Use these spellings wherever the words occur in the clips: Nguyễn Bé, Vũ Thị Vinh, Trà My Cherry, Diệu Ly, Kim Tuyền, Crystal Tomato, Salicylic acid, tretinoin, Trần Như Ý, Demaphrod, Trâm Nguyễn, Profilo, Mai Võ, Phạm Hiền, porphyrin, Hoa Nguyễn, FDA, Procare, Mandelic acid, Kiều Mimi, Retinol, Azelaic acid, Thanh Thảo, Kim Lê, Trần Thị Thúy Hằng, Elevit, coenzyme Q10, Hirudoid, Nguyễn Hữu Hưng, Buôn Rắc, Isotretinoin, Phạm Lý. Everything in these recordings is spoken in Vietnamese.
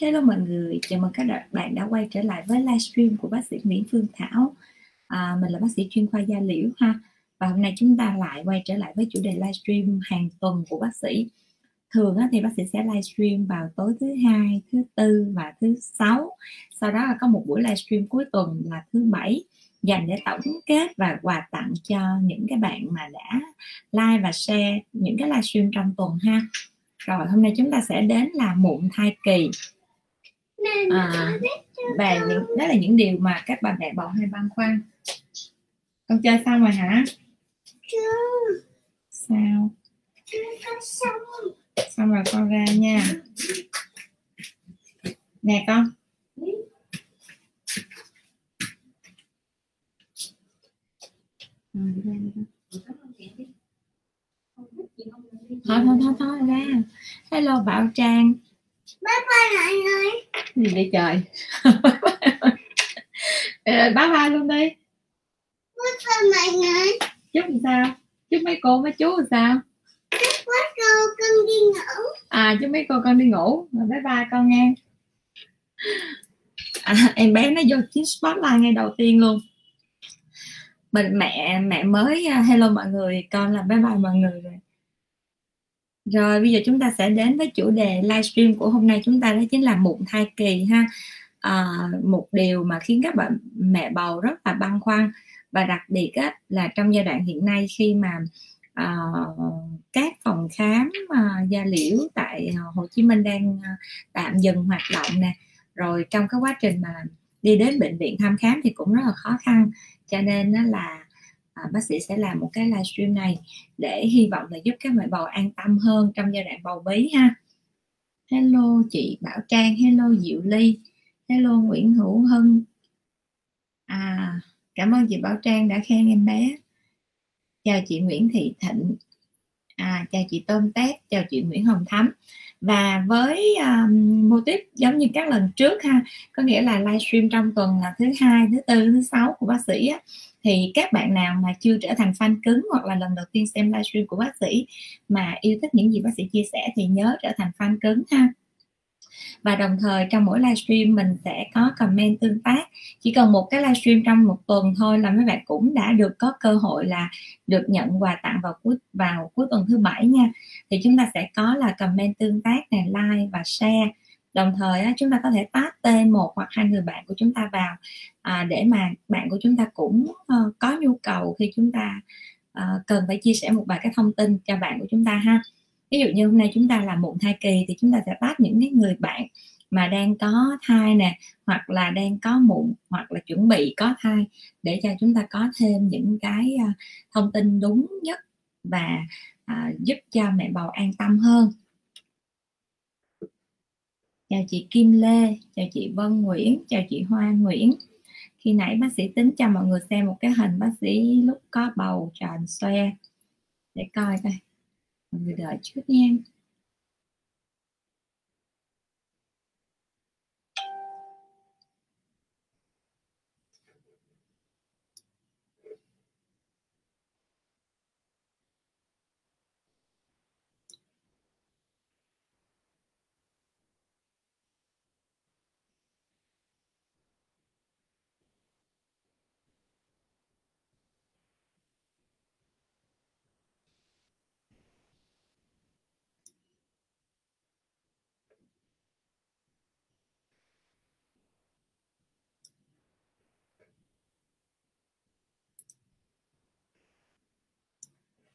Hello mọi người, chào mừng các bạn đã quay trở lại với livestream của bác sĩ Nguyễn Phương Thảo. Mình là bác sĩ chuyên khoa da liễu ha. Và hôm nay chúng ta lại quay trở lại với chủ đề livestream hàng tuần của bác sĩ. Thường thì bác sĩ sẽ livestream vào tối thứ hai, thứ tư và thứ sáu. Sau đó là có một buổi livestream cuối tuần là thứ bảy, dành để tổng kết và quà tặng cho những cái bạn mà đã like và share những cái livestream trong tuần ha. Rồi hôm nay chúng ta sẽ đến là muộn thai kỳ. Đó là những điều mà các bà mẹ bầu hay băn khoăn. Con chơi xong rồi hả? Chưa. Sao? Chưa xong. Xong rồi con ra nha. Nè con. Thôi ra. Hello Bảo Trang. Bye bye mọi người. Gì vậy trời? Bye bye luôn đi. Bye bye mọi người. Chúc làm sao? Chúc mấy cô mấy chú làm sao? Chúc mấy cô con đi ngủ. Chúc mấy cô con đi ngủ. Bye bye con nghe. Em bé nó vô chiếc spotlight ngay đầu tiên luôn. Mình mẹ mới hello mọi người, con là bye bye mọi người rồi. Rồi bây giờ chúng ta sẽ đến với chủ đề livestream của hôm nay chúng ta, đó chính là mụn thai kỳ ha. Một điều mà khiến các bạn mẹ bầu rất là băn khoăn, và đặc biệt là trong giai đoạn hiện nay khi mà các phòng khám da liễu tại Hồ Chí Minh đang tạm dừng hoạt động nè, rồi trong cái quá trình mà đi đến bệnh viện thăm khám thì cũng rất là khó khăn, cho nên là bác sĩ sẽ làm một cái livestream này để hy vọng là giúp các mẹ bầu an tâm hơn trong giai đoạn bầu bí ha. Hello chị Bảo Trang, hello Diệu Ly, hello Nguyễn Hữu Hưng. Cảm ơn chị Bảo Trang đã khen em bé. Chào chị Nguyễn Thị Thịnh. Chào chị Tôm Tép, chào chị Nguyễn Hồng Thắm. Và với mô típ giống như các lần trước ha, có nghĩa là livestream trong tuần là thứ hai, thứ tư, thứ sáu của bác sĩ á, thì các bạn nào mà chưa trở thành fan cứng hoặc là lần đầu tiên xem livestream của bác sĩ mà yêu thích những gì bác sĩ chia sẻ thì nhớ trở thành fan cứng ha. Và đồng thời trong mỗi livestream mình sẽ có comment tương tác. Chỉ cần một cái livestream trong một tuần thôi là mấy bạn cũng đã được có cơ hội là được nhận quà tặng vào cuối tuần thứ bảy nha. Thì chúng ta sẽ có là comment tương tác này, like và share. Đồng thời chúng ta có thể tag tên một hoặc hai người bạn của chúng ta vào để mà bạn của chúng ta cũng có nhu cầu khi chúng ta cần phải chia sẻ một vài cái thông tin cho bạn của chúng ta ha. Ví dụ như hôm nay chúng ta làm mụn thai kỳ thì chúng ta sẽ tag những cái người bạn mà đang có thai nè, hoặc là đang có mụn, hoặc là chuẩn bị có thai, để cho chúng ta có thêm những cái thông tin đúng nhất và giúp cho mẹ bầu an tâm hơn. Chào chị Kim Lê, chào chị Vân Nguyễn, chào chị Hoa Nguyễn. Khi nãy bác sĩ tính cho mọi người xem một cái hình bác sĩ lúc có bầu tròn xoe. Để coi coi. Mọi người đợi chút nha.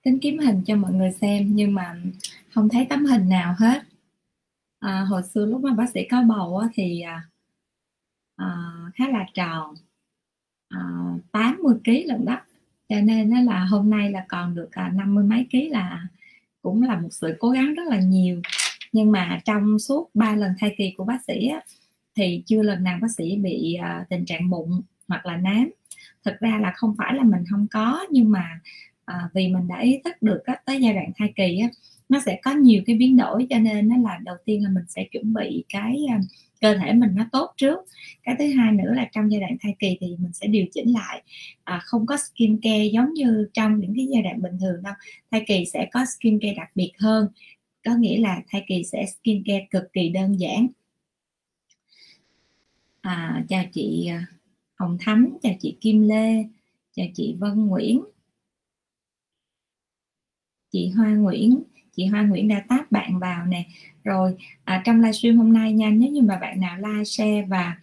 Tính kiếm hình cho mọi người xem nhưng mà không thấy tấm hình nào hết. Hồi xưa lúc mà bác sĩ có bầu thì khá là tròn, 80 kg lần đó, cho nên là hôm nay là còn được 50 mấy kg, là cũng là một sự cố gắng rất là nhiều. Nhưng mà trong suốt 3 lần thai kỳ của bác sĩ thì chưa lần nào bác sĩ bị tình trạng mụn hoặc là nám. Thật ra là không phải là mình không có, nhưng mà vì mình đã ý thức được tới giai đoạn thai kỳ nó sẽ có nhiều cái biến đổi, cho nên là đầu tiên là mình sẽ chuẩn bị cái cơ thể mình nó tốt trước. Cái thứ hai nữa là trong giai đoạn thai kỳ thì mình sẽ điều chỉnh lại, không có skin care giống như trong những cái giai đoạn bình thường đâu. Thai kỳ sẽ có skin care đặc biệt hơn, có nghĩa là thai kỳ sẽ skin care cực kỳ đơn giản. Chào chị Hồng Thắm, chào chị Kim Lê, chào chị Vân Nguyễn, chị Hoa Nguyễn. Chị Hoa Nguyễn đã táp bạn vào nè. Rồi trong livestream hôm nay nha, nếu như mà bạn nào like, share và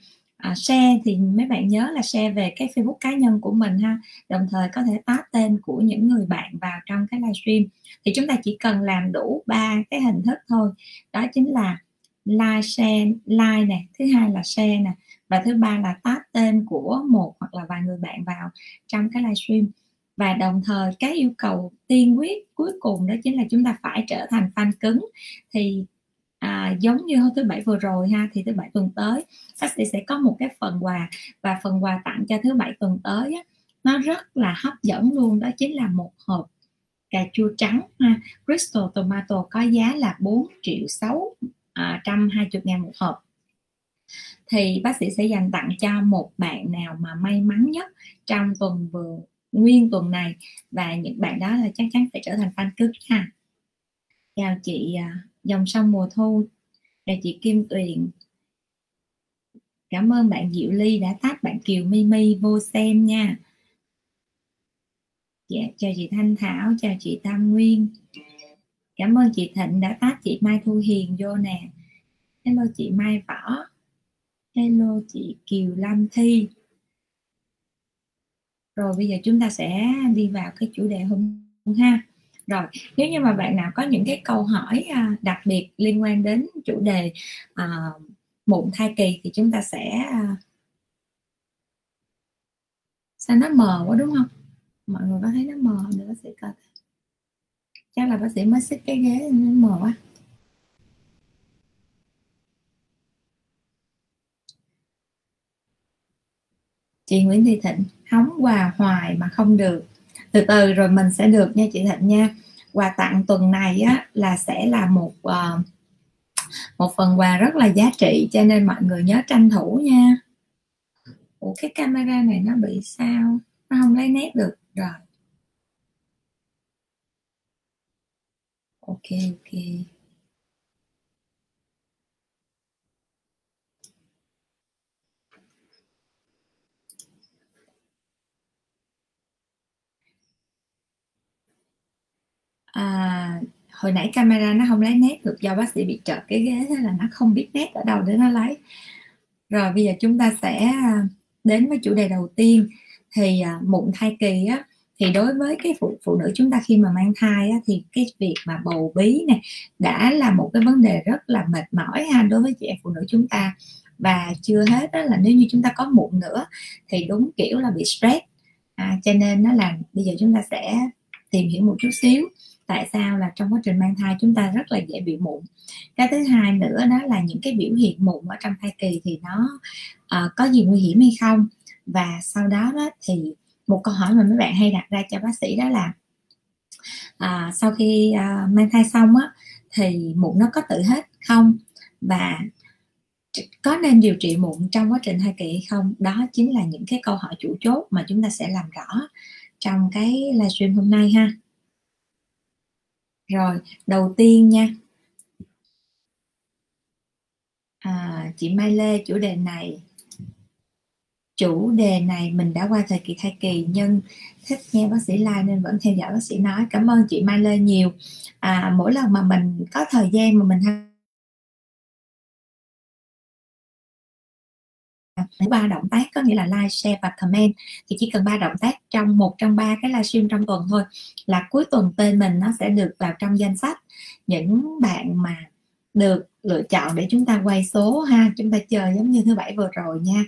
share thì mấy bạn nhớ là share về cái Facebook cá nhân của mình ha. Đồng thời có thể tag tên của những người bạn vào trong cái livestream. Thì chúng ta chỉ cần làm đủ 3 cái hình thức thôi. Đó chính là like, share, like nè, thứ hai là share nè, và thứ ba là tag tên của một hoặc là vài người bạn vào trong cái livestream. Và đồng thời cái yêu cầu tiên quyết cuối cùng đó chính là chúng ta phải trở thành fan cứng. Thì giống như hôm thứ Bảy vừa rồi ha, thì thứ Bảy tuần tới Sassy sẽ có một cái phần quà, và phần quà tặng cho thứ Bảy tuần tới á, nó rất là hấp dẫn luôn, đó chính là một hộp cà chua trắng ha, Crystal Tomato có giá là 4.620.000 một hộp. Thì bác sĩ sẽ dành tặng cho một bạn nào mà may mắn nhất trong tuần vừa nguyên tuần này, và những bạn đó là chắc chắn phải trở thành fan cứng ha. Chào chị Dòng Sông Mùa Thu, chào chị Kim Tuyền. Cảm ơn bạn Diệu Ly đã tag bạn Kiều Mimi vô xem nha. Yeah, chào chị Thanh Thảo, chào chị Tam Nguyên. Cảm ơn chị Thịnh đã tag chị Mai Thu Hiền vô nè. Hello chị Mai Võ. Hello chị Kiều Lam Thi. Rồi bây giờ chúng ta sẽ đi vào cái chủ đề hôm ha. Rồi, nếu như mà bạn nào có những cái câu hỏi đặc biệt liên quan đến chủ đề mụn thai kỳ thì chúng ta sẽ... Sao nó mờ quá đúng không? Mọi người có thấy nó mờ không? Để bác sĩ coi. Chắc là bác sĩ mới xích cái ghế nó mờ quá. Chị Nguyễn Thị Thịnh, hóng quà hoài mà không được. Từ từ rồi mình sẽ được nha chị Thịnh nha. Quà tặng tuần này á, là sẽ là một phần quà rất là giá trị, cho nên mọi người nhớ tranh thủ nha. Ủa cái camera này nó bị sao? Nó không lấy nét được. Rồi. Ok ok. Hồi nãy camera nó không lấy nét được do bác sĩ bị trật cái ghế, thế là nó không biết nét ở đâu để nó lấy. Rồi bây giờ chúng ta sẽ đến với chủ đề đầu tiên. Thì mụn thai kỳ á, thì đối với cái phụ nữ chúng ta khi mà mang thai á, thì cái việc mà bầu bí này đã là một cái vấn đề rất là mệt mỏi ha, đối với chị em phụ nữ chúng ta. Và chưa hết đó là nếu như chúng ta có mụn nữa thì đúng kiểu là bị stress, cho nên nó là bây giờ chúng ta sẽ tìm hiểu một chút xíu tại sao là trong quá trình mang thai chúng ta rất là dễ bị mụn. Cái thứ hai nữa đó là những cái biểu hiện mụn ở trong thai kỳ thì nó có gì nguy hiểm hay không. Và sau đó, đó thì một câu hỏi mà mấy bạn hay đặt ra cho bác sĩ đó là sau khi mang thai xong á, thì mụn nó có tự hết không, và có nên điều trị mụn trong quá trình thai kỳ hay không. Đó chính là những cái câu hỏi chủ chốt mà chúng ta sẽ làm rõ trong cái livestream hôm nay ha. Rồi, đầu tiên nha, chị Mai Lê, chủ đề này mình đã qua thời kỳ thai kỳ nhưng thích nghe bác sĩ live nên vẫn theo dõi bác sĩ nói. Cảm ơn chị Mai Lê nhiều. Mỗi lần mà mình có thời gian mà mình ba động tác, có nghĩa là like, share và comment, thì chỉ cần 3 động tác trong một trong 3 cái livestream trong tuần thôi là cuối tuần tên mình nó sẽ được vào trong danh sách những bạn mà được lựa chọn để chúng ta quay số ha. Chúng ta chờ giống như thứ Bảy vừa rồi nha.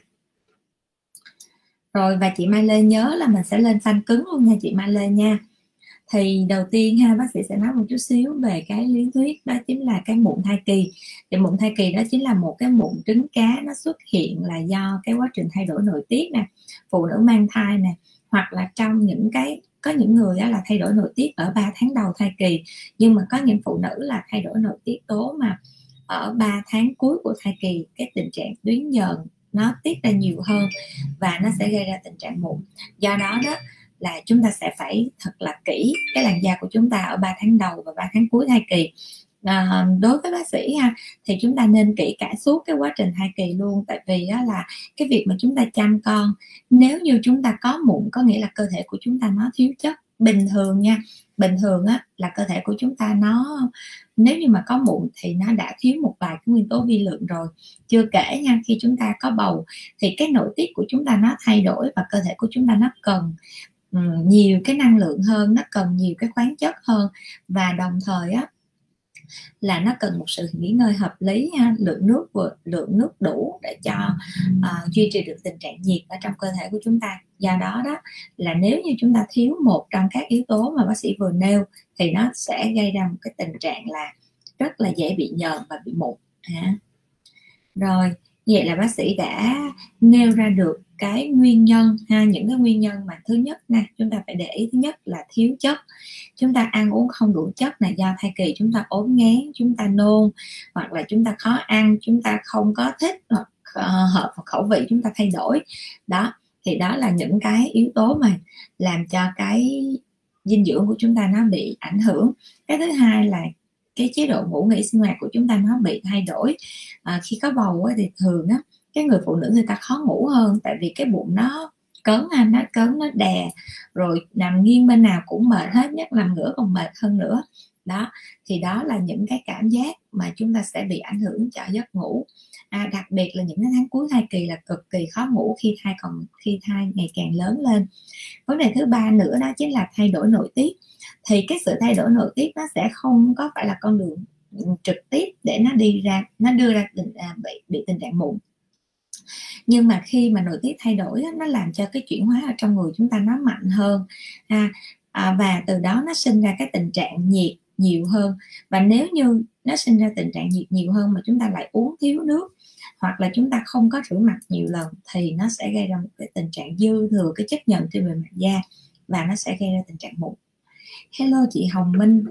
Rồi, và chị Mai Lê nhớ là mình sẽ lên fan cứng luôn nha chị Mai Lê nha. Thì đầu tiên ha, bác sĩ sẽ nói một chút xíu về cái lý thuyết, đó chính là cái mụn thai kỳ. Thì mụn thai kỳ đó chính là một cái mụn trứng cá, nó xuất hiện là do cái quá trình thay đổi nội tiết nè, phụ nữ mang thai nè, hoặc là trong những cái, có những người là thay đổi nội tiết ở 3 tháng đầu thai kỳ, nhưng mà có những phụ nữ là thay đổi nội tiết tố mà ở 3 tháng cuối của thai kỳ, cái tình trạng tuyến nhờn nó tiết ra nhiều hơn và nó sẽ gây ra tình trạng mụn. Do đó đó là chúng ta sẽ phải thật là kỹ cái làn da của chúng ta ở 3 tháng đầu và 3 tháng cuối thai kỳ, đối với bác sĩ ha, thì chúng ta nên kỹ cả suốt cái quá trình thai kỳ luôn. Tại vì đó là cái việc mà chúng ta chăm con, nếu như chúng ta có mụn có nghĩa là cơ thể của chúng ta nó thiếu chất. Bình thường nha, bình thường á là cơ thể của chúng ta nó, nếu như mà có mụn thì nó đã thiếu một vài cái nguyên tố vi lượng rồi. Chưa kể nha, khi chúng ta có bầu thì cái nội tiết của chúng ta nó thay đổi và cơ thể của chúng ta nó cần nhiều cái năng lượng hơn, nó cần nhiều cái khoáng chất hơn, và đồng thời á là nó cần một sự nghỉ ngơi hợp lý ha, lượng nước đủ để cho duy trì được tình trạng nhiệt ở trong cơ thể của chúng ta. Do đó đó là nếu như chúng ta thiếu một trong các yếu tố mà bác sĩ vừa nêu thì nó sẽ gây ra một cái tình trạng là rất là dễ bị nhờn và bị mụn ha. Rồi, vậy là bác sĩ đã nêu ra được cái nguyên nhân ha, những cái nguyên nhân mà thứ nhất nè, chúng ta phải để ý. Thứ nhất là thiếu chất, chúng ta ăn uống không đủ chất là do thai kỳ chúng ta ốm nghén, chúng ta nôn, hoặc là chúng ta khó ăn, chúng ta không có thích hoặc hợp hoặc khẩu vị chúng ta thay đổi đó, thì đó là những cái yếu tố mà làm cho cái dinh dưỡng của chúng ta nó bị ảnh hưởng. Cái thứ hai là cái chế độ ngủ nghỉ sinh hoạt của chúng ta nó bị thay đổi. Khi có bầu ấy, thì thường á cái người phụ nữ người ta khó ngủ hơn, tại vì cái bụng nó cấn, nó đè, rồi nằm nghiêng bên nào cũng mệt hết, nhất nằm ngửa còn mệt hơn nữa đó. Thì đó là những cái cảm giác mà chúng ta sẽ bị ảnh hưởng cho giấc ngủ. Đặc biệt là những tháng cuối thai kỳ là cực kỳ khó ngủ khi thai ngày càng lớn lên. Vấn đề thứ ba nữa đó chính là thay đổi nội tiết. Thì cái sự thay đổi nội tiết nó sẽ không có phải là con đường trực tiếp để nó đi ra, nó đưa ra bị tình trạng mụn. Nhưng mà khi mà nội tiết thay đổi nó làm cho cái chuyển hóa ở trong người chúng ta nó mạnh hơn và từ đó nó sinh ra cái tình trạng nhiệt nhiều hơn. Và nếu như nó sinh ra tình trạng nhiệt nhiều hơn mà chúng ta lại uống thiếu nước hoặc là chúng ta không có rửa mặt nhiều lần thì nó sẽ gây ra một cái tình trạng dư thừa cái chất nhận trên bề mặt da và nó sẽ gây ra tình trạng mụn. Hello chị Hồng Minh.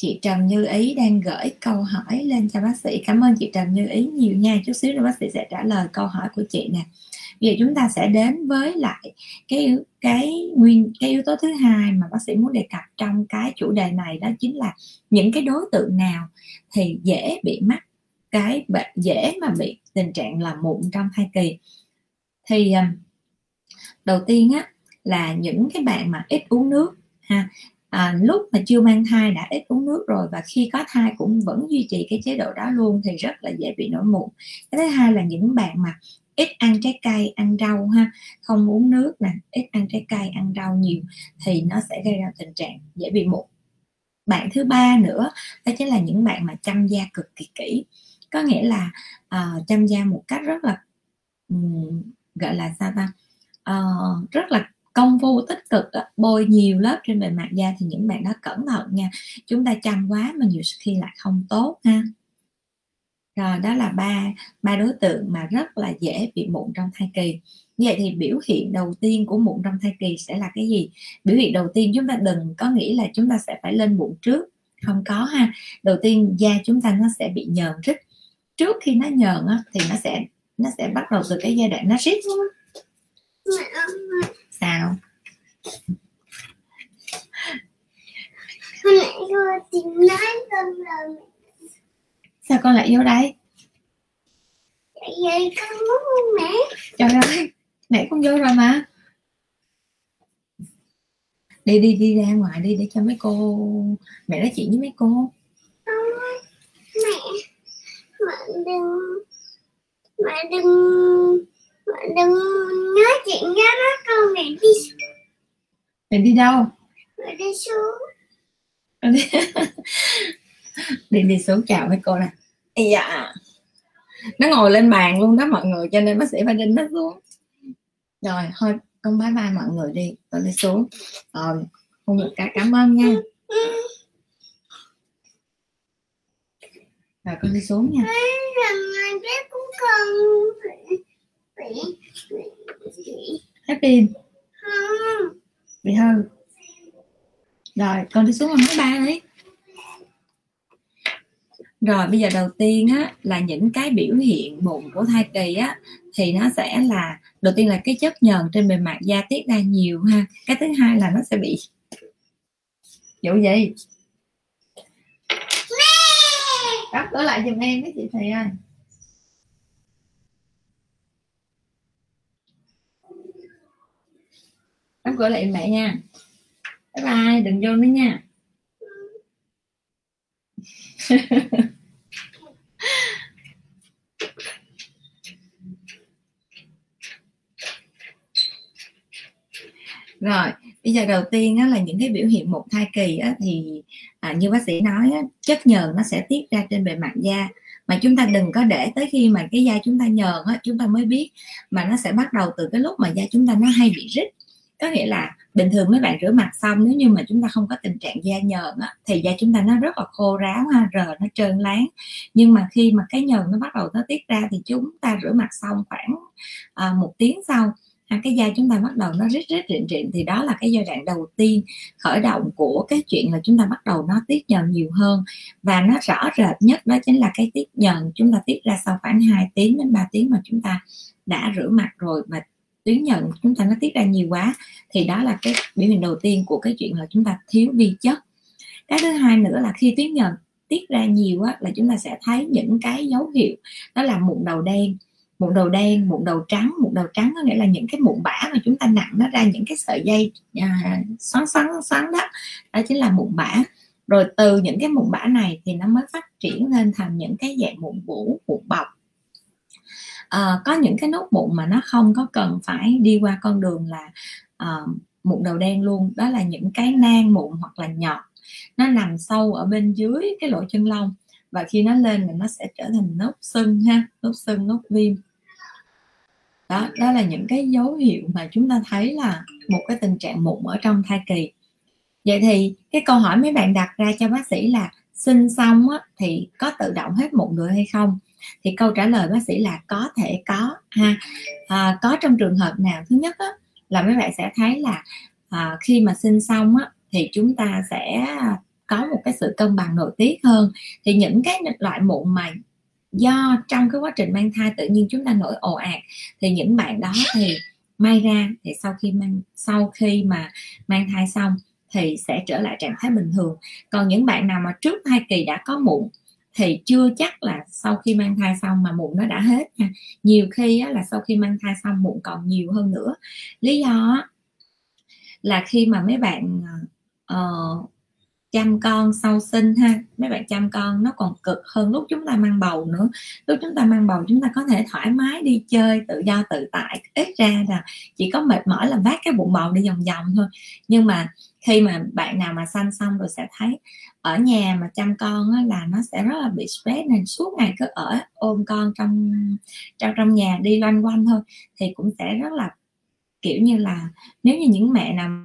Chị Trần Như Ý đang gửi câu hỏi lên cho bác sĩ. Cảm ơn chị Trần Như Ý nhiều nha. Chút xíu nữa bác sĩ sẽ trả lời câu hỏi của chị nè. Vậy chúng ta sẽ đến với lại cái yếu tố thứ hai mà bác sĩ muốn đề cập trong cái chủ đề này, đó chính là những cái đối tượng nào thì dễ bị mắc cái bệnh, dễ mà bị tình trạng là mụn trong thai kỳ. Thì đầu tiên á là những cái bạn mà ít uống nước ha. Lúc mà chưa mang thai đã ít uống nước rồi và khi có thai cũng vẫn duy trì cái chế độ đó luôn thì rất là dễ bị nổi mụn. Cái thứ hai là những bạn mà ít ăn trái cây, ăn rau ha, không uống nước nè, ít ăn trái cây, ăn rau nhiều thì nó sẽ gây ra tình trạng dễ bị mụn. Bạn thứ ba nữa đó chính là những bạn mà chăm da cực kỳ kỹ, có nghĩa là chăm da một cách rất là gọi là sao ta, rất là công phu tích cực, bôi nhiều lớp trên bề mặt da thì những bạn đó cẩn thận nha. Chúng ta chăm quá mà nhiều khi lại không tốt ha. Rồi đó là ba đối tượng mà rất là dễ bị mụn trong thai kỳ. Vậy thì biểu hiện đầu tiên của mụn trong thai kỳ sẽ là cái gì? Biểu hiện đầu tiên chúng ta đừng có nghĩ là chúng ta sẽ phải lên mụn trước, không có ha. Đầu tiên da chúng ta nó sẽ bị nhờn rít. Trước khi nó nhờn thì nó sẽ bắt đầu từ cái giai đoạn nó rít. Sao? Sao con lại vô đây? Vậy con muốn mẹ. Trời ơi, mẹ con vô rồi mà. Đi ra ngoài đi để cho mấy cô, mẹ nói chuyện với mấy cô. Mẹ đừng nói chuyện với nó con. Mẹ đi. Mẹ đi đâu? Mẹ đi xuống. Đi xuống chào mấy cô nè. Dạ. Nó ngồi lên bàn luôn đó mọi người, cho nên bác sĩ phải đinh nó xuống. Rồi thôi con bye bye mọi người đi. Con đi xuống. Rồi không được, cả cảm ơn nha. Rồi con đi xuống nha. Happy. Bị hư. Rồi con đi xuống mấy ba đi. Rồi bây giờ đầu tiên á là những cái biểu hiện mụn của thai kỳ á thì nó sẽ là đầu tiên là cái chất nhờn trên bề mặt da tiết ra nhiều ha. Cái thứ hai là nó sẽ bị Vụ gì? Bắt cửa lại giùm em với chị Thùy ơi. Bắt cửa lại mẹ nha. Bye bye, đừng vô nữa nha. Rồi, bây giờ đầu tiên á, là những cái biểu hiện một thai kỳ á, thì như bác sĩ nói á, chất nhờn nó sẽ tiết ra trên bề mặt da, mà chúng ta đừng có để tới khi mà cái da chúng ta nhờn á, chúng ta mới biết, mà nó sẽ bắt đầu từ cái lúc mà da chúng ta nó hay bị rít. Có nghĩa là bình thường mấy bạn rửa mặt xong, nếu như mà chúng ta không có tình trạng da nhờn á, thì da chúng ta nó rất là khô ráo, rờ nó trơn láng. Nhưng mà khi mà cái nhờn nó bắt đầu nó tiết ra thì chúng ta rửa mặt xong khoảng 1 tiếng sau, cái da chúng ta bắt đầu nó rít rít rịn rịn, thì đó là cái giai đoạn đầu tiên khởi động của cái chuyện là chúng ta bắt đầu nó tiết nhờn nhiều hơn. Và nó rõ rệt nhất đó chính là cái tiết nhờn chúng ta tiết ra sau khoảng 2 tiếng đến 3 tiếng mà chúng ta đã rửa mặt rồi, mà tuyến nhờn chúng ta nó tiết ra nhiều quá, thì đó là cái biểu hiện đầu tiên của cái chuyện là chúng ta thiếu vi chất. Cái thứ hai nữa là khi tuyến nhờn tiết ra nhiều á, là chúng ta sẽ thấy những cái dấu hiệu, đó là mụn đầu đen, mụn đầu đen, mụn đầu trắng. Mụn đầu trắng có nghĩa là những cái mụn bã mà chúng ta nặng nó ra những cái sợi dây xoắn đó, đó chính là mụn bã. Rồi từ những cái mụn bã này thì nó mới phát triển lên thành những cái dạng mụn vũ, mụn bọc. Có những cái nốt mụn mà nó không có cần phải đi qua con đường là mụn đầu đen luôn, đó là những cái nang mụn hoặc là nhọt, nó nằm sâu ở bên dưới cái lỗ chân lông, và khi nó lên thì nó sẽ trở thành nốt sưng ha, nốt sưng, nốt viêm. Đó là những cái dấu hiệu mà chúng ta thấy là một cái tình trạng mụn ở trong thai kỳ. Vậy thì cái câu hỏi mấy bạn đặt ra cho bác sĩ là sinh xong á, thì có tự động hết mụn được hay không? Thì câu trả lời bác sĩ là có thể có ha. Có trong trường hợp nào? Thứ nhất á, là mấy bạn sẽ thấy là khi mà sinh xong á, thì chúng ta sẽ có một cái sự cân bằng nội tiết hơn, thì những cái loại mụn mà do trong cái quá trình mang thai tự nhiên chúng ta nổi ồ ạt, thì những bạn đó thì may ra thì sau khi mà mang thai xong thì sẽ trở lại trạng thái bình thường. Còn những bạn nào mà trước thai kỳ đã có mụn thì chưa chắc là sau khi mang thai xong mà mụn nó đã hết nha. Nhiều khi á, là sau khi mang thai xong mụn còn nhiều hơn nữa. Lý do là khi mà mấy bạn chăm con sau sinh ha, mấy bạn chăm con nó còn cực hơn lúc chúng ta mang bầu nữa. Lúc chúng ta mang bầu chúng ta có thể thoải mái đi chơi tự do tự tại, ít ra là chỉ có mệt mỏi là vác cái bụng bầu đi vòng vòng thôi. Nhưng mà khi mà bạn nào mà sanh xong rồi sẽ thấy ở nhà mà chăm con á, là nó sẽ rất là bị stress, nên suốt ngày cứ ở ôm con trong nhà đi loanh quanh thôi, thì cũng sẽ rất là kiểu như là nếu như những mẹ nào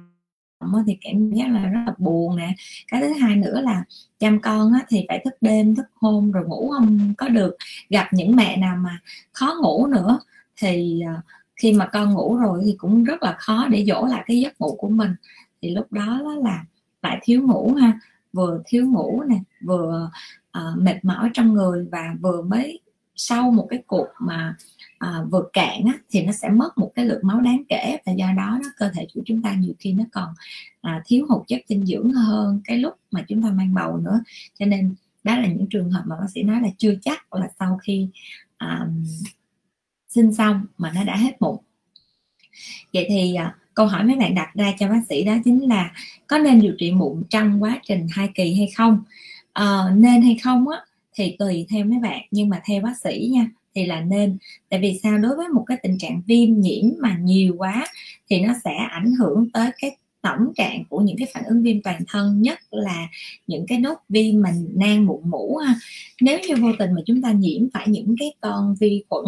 thì cảm giác là rất là buồn nè. Cái thứ hai nữa là chăm con á, thì phải thức đêm thức hôm rồi ngủ không có được. Gặp những mẹ nào mà khó ngủ nữa thì khi mà con ngủ rồi thì cũng rất là khó để dỗ lại cái giấc ngủ của mình, thì lúc đó là lại thiếu ngủ ha, vừa thiếu ngủ nè, vừa mệt mỏi trong người, và vừa mới sau một cái cuộc mà vượt cạn á, thì nó sẽ mất một cái lượng máu đáng kể, và do đó cơ thể của chúng ta nhiều khi nó còn thiếu hụt chất dinh dưỡng hơn cái lúc mà chúng ta mang bầu nữa. Cho nên đó là những trường hợp mà bác sĩ nói là chưa chắc là sau khi sinh xong mà nó đã hết mụn. Vậy thì câu hỏi mấy bạn đặt ra cho bác sĩ đó chính là có nên điều trị mụn trong quá trình thai kỳ hay không? Nên hay không á, thì tùy theo mấy bạn, nhưng mà theo bác sĩ nha thì là nên. Tại vì sao? Đối với một cái tình trạng viêm nhiễm mà nhiều quá thì nó sẽ ảnh hưởng tới cái tổng trạng của những cái phản ứng viêm toàn thân, nhất là những cái nốt viêm mà nang mụn mủ ha. Nếu như vô tình mà chúng ta nhiễm phải những cái con vi khuẩn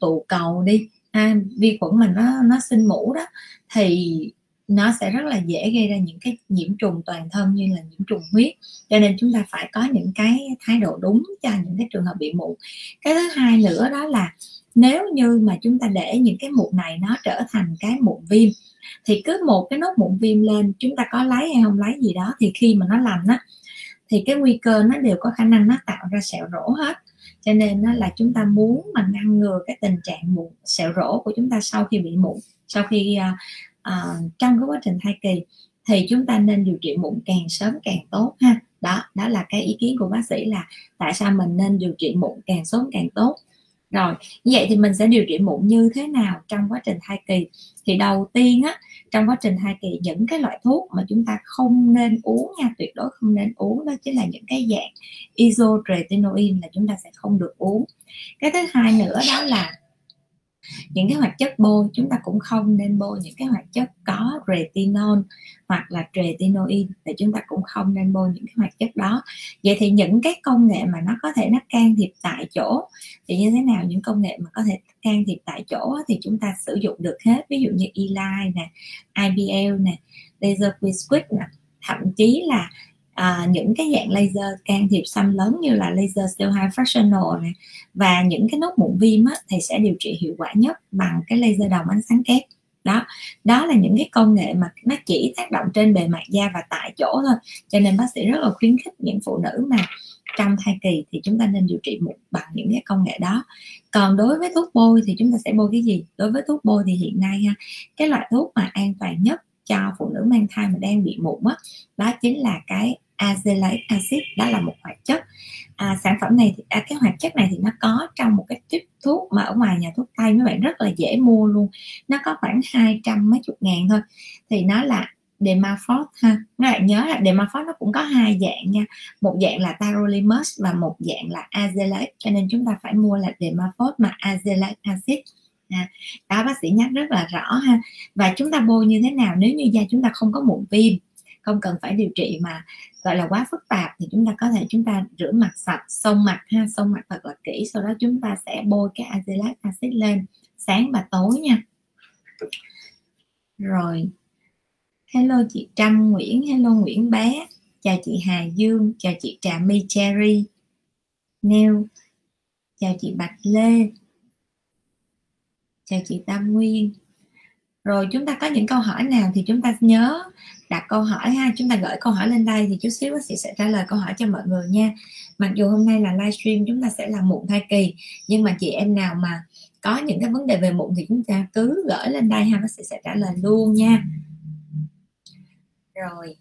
tụ cầu đi, vi khuẩn mà nó sinh mủ đó, thì nó sẽ rất là dễ gây ra những cái nhiễm trùng toàn thân như là nhiễm trùng huyết. Cho nên chúng ta phải có những cái thái độ đúng cho những cái trường hợp bị mụn. Cái thứ hai nữa đó là nếu như mà chúng ta để những cái mụn này nó trở thành cái mụn viêm, thì cứ một cái nốt mụn viêm lên, chúng ta có lấy hay không lấy gì đó, thì khi mà nó lành á thì cái nguy cơ nó đều có khả năng nó tạo ra sẹo rỗ hết. Cho nên là chúng ta muốn mà ngăn ngừa cái tình trạng mụn sẹo rỗ của chúng ta sau khi bị mụn, trong cái quá trình thai kỳ, thì chúng ta nên điều trị mụn càng sớm càng tốt ha. Đó là cái ý kiến của bác sĩ là tại sao mình nên điều trị mụn càng sớm càng tốt. Rồi, như vậy thì mình sẽ điều trị mụn như thế nào trong quá trình thai kỳ? Thì đầu tiên á, trong quá trình thai kỳ những cái loại thuốc mà chúng ta không nên uống nha, tuyệt đối không nên uống, đó chính là những cái dạng isotretinoin là chúng ta sẽ không được uống. Cái thứ hai nữa đó là những cái hoạt chất bôi, chúng ta cũng không nên bôi những cái hoạt chất có retinol hoặc là tretinoin, thì chúng ta cũng không nên bôi những cái hoạt chất đó. Vậy thì những cái công nghệ mà nó có thể nó can thiệp tại chỗ thì như thế nào? Những công nghệ mà có thể can thiệp tại chỗ thì chúng ta sử dụng được hết, ví dụ như Eli nè, IBL nè, laser quick nè, thậm chí là những cái dạng laser can thiệp xăm lớn như là laser siêu high fractional này, và những cái nốt mụn viêm á, thì sẽ điều trị hiệu quả nhất bằng cái laser đồng ánh sáng kép. Đó là những cái công nghệ mà nó chỉ tác động trên bề mặt da và tại chỗ thôi, cho nên bác sĩ rất là khuyến khích những phụ nữ mà trong thai kỳ thì chúng ta nên điều trị mụn bằng những cái công nghệ đó. Còn đối với thuốc bôi thì chúng ta sẽ bôi cái gì? Đối với thuốc bôi thì hiện nay ha, cái loại thuốc mà an toàn nhất cho phụ nữ mang thai mà đang bị mụn á, đó chính là cái Azelaic acid, đó là một hoạt chất. Sản phẩm này, cái hoạt chất này thì nó có trong một cái tuyếp thuốc mà ở ngoài nhà thuốc Tây, mấy bạn rất là dễ mua luôn. Nó có khoảng 200 mấy chục ngàn thôi. Thì nó là Demaphrod ha. Các bạn nhớ là Demaphrod nó cũng có hai dạng nha. Một dạng là Tacrolimus và một dạng là Azelaic, cho nên chúng ta phải mua là Demaphrod mà Azelaic acid. Đó, bác sĩ nhắc rất là rõ ha. Và chúng ta bôi như thế nào? Nếu như da chúng ta không có mụn viêm, không cần phải điều trị mà gọi là quá phức tạp, thì chúng ta có thể chúng ta rửa mặt sạch, xông mặt ha, xông mặt thật là kỹ, sau đó chúng ta sẽ bôi cái Azelaic acid lên sáng và tối nha. Rồi, hello chị Trâm Nguyễn, hello Nguyễn bé, chào chị Hà Dương, chào chị Trà My Cherry Nêu, chào chị Bạch Lê, chào chị Tam Nguyên. Rồi chúng ta có những câu hỏi nào thì chúng ta nhớ đặt câu hỏi ha, chúng ta gửi câu hỏi lên đây thì chút xíu bác sĩ sẽ trả lời câu hỏi cho mọi người nha. Mặc dù hôm nay là livestream chúng ta sẽ làm mụn thai kỳ, nhưng mà chị em nào mà có những cái vấn đề về mụn thì chúng ta cứ gửi lên đây ha, bác sĩ sẽ trả lời luôn nha. Rồi,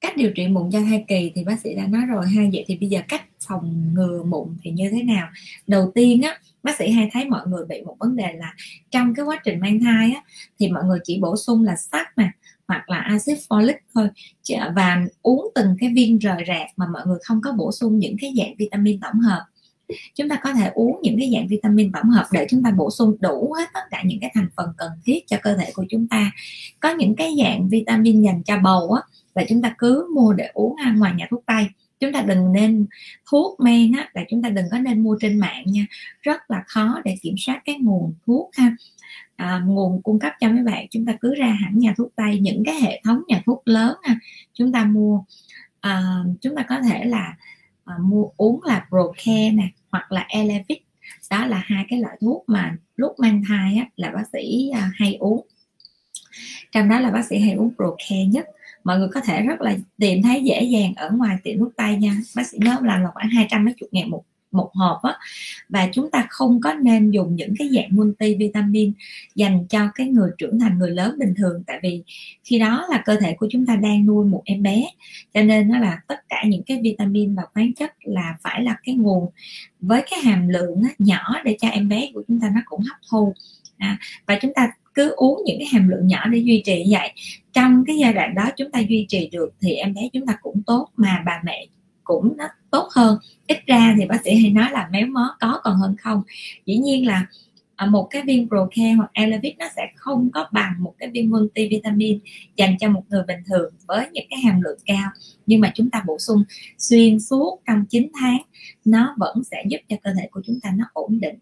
cách điều trị mụn do thai kỳ thì bác sĩ đã nói rồi ha. Vậy thì bây giờ cách phòng ngừa mụn thì như thế nào? Đầu tiên á, bác sĩ hay thấy mọi người bị một vấn đề là trong cái quá trình mang thai á, thì mọi người chỉ bổ sung là sắt nè hoặc là axit folic thôi, và uống từng cái viên rời rạc mà mọi người không có bổ sung những cái dạng vitamin tổng hợp. Chúng ta có thể uống những cái dạng vitamin tổng hợp để chúng ta bổ sung đủ hết tất cả những cái thành phần cần thiết cho cơ thể của chúng ta. Có những cái dạng vitamin dành cho bầu á, là chúng ta cứ mua để uống ngoài nhà thuốc Tây. Chúng ta đừng nên thuốc men á, là chúng ta đừng có nên mua trên mạng nha, rất là khó để kiểm soát cái nguồn thuốc ha. Nguồn cung cấp cho mấy bạn, chúng ta cứ ra hẳn nhà thuốc Tây, những cái hệ thống nhà thuốc lớn ha, chúng ta mua. Chúng ta có thể là mua uống là Procare nè hoặc là Elevit, đó là hai cái loại thuốc mà lúc mang thai á, là bác sĩ hay uống. Trong đó là bác sĩ hay uống Procare nhất, mọi người có thể rất là tìm thấy dễ dàng ở ngoài tiệm thuốc Tây nha. Bác sĩ nhớ làm là khoảng 200 mấy chục ngàn một hộp á. Và chúng ta không có nên dùng những cái dạng multivitamin dành cho cái người trưởng thành, người lớn bình thường, tại vì khi đó là cơ thể của chúng ta đang nuôi một em bé, cho nên nó là tất cả những cái vitamin và khoáng chất là phải là cái nguồn với cái hàm lượng nhỏ để cho em bé của chúng ta nó cũng hấp thu. Và chúng ta cứ uống những cái hàm lượng nhỏ để duy trì như vậy. Trong cái giai đoạn đó chúng ta duy trì được thì em bé chúng ta cũng tốt, mà bà mẹ cũng nó tốt hơn. Ít ra thì bác sĩ hay nói là méo mó có còn hơn không. Dĩ nhiên là một cái viên Procare hoặc Elevit nó sẽ không có bằng một cái viên multivitamin dành cho một người bình thường với những cái hàm lượng cao, nhưng mà chúng ta bổ sung xuyên suốt trong 9 tháng, nó vẫn sẽ giúp cho cơ thể của chúng ta nó ổn định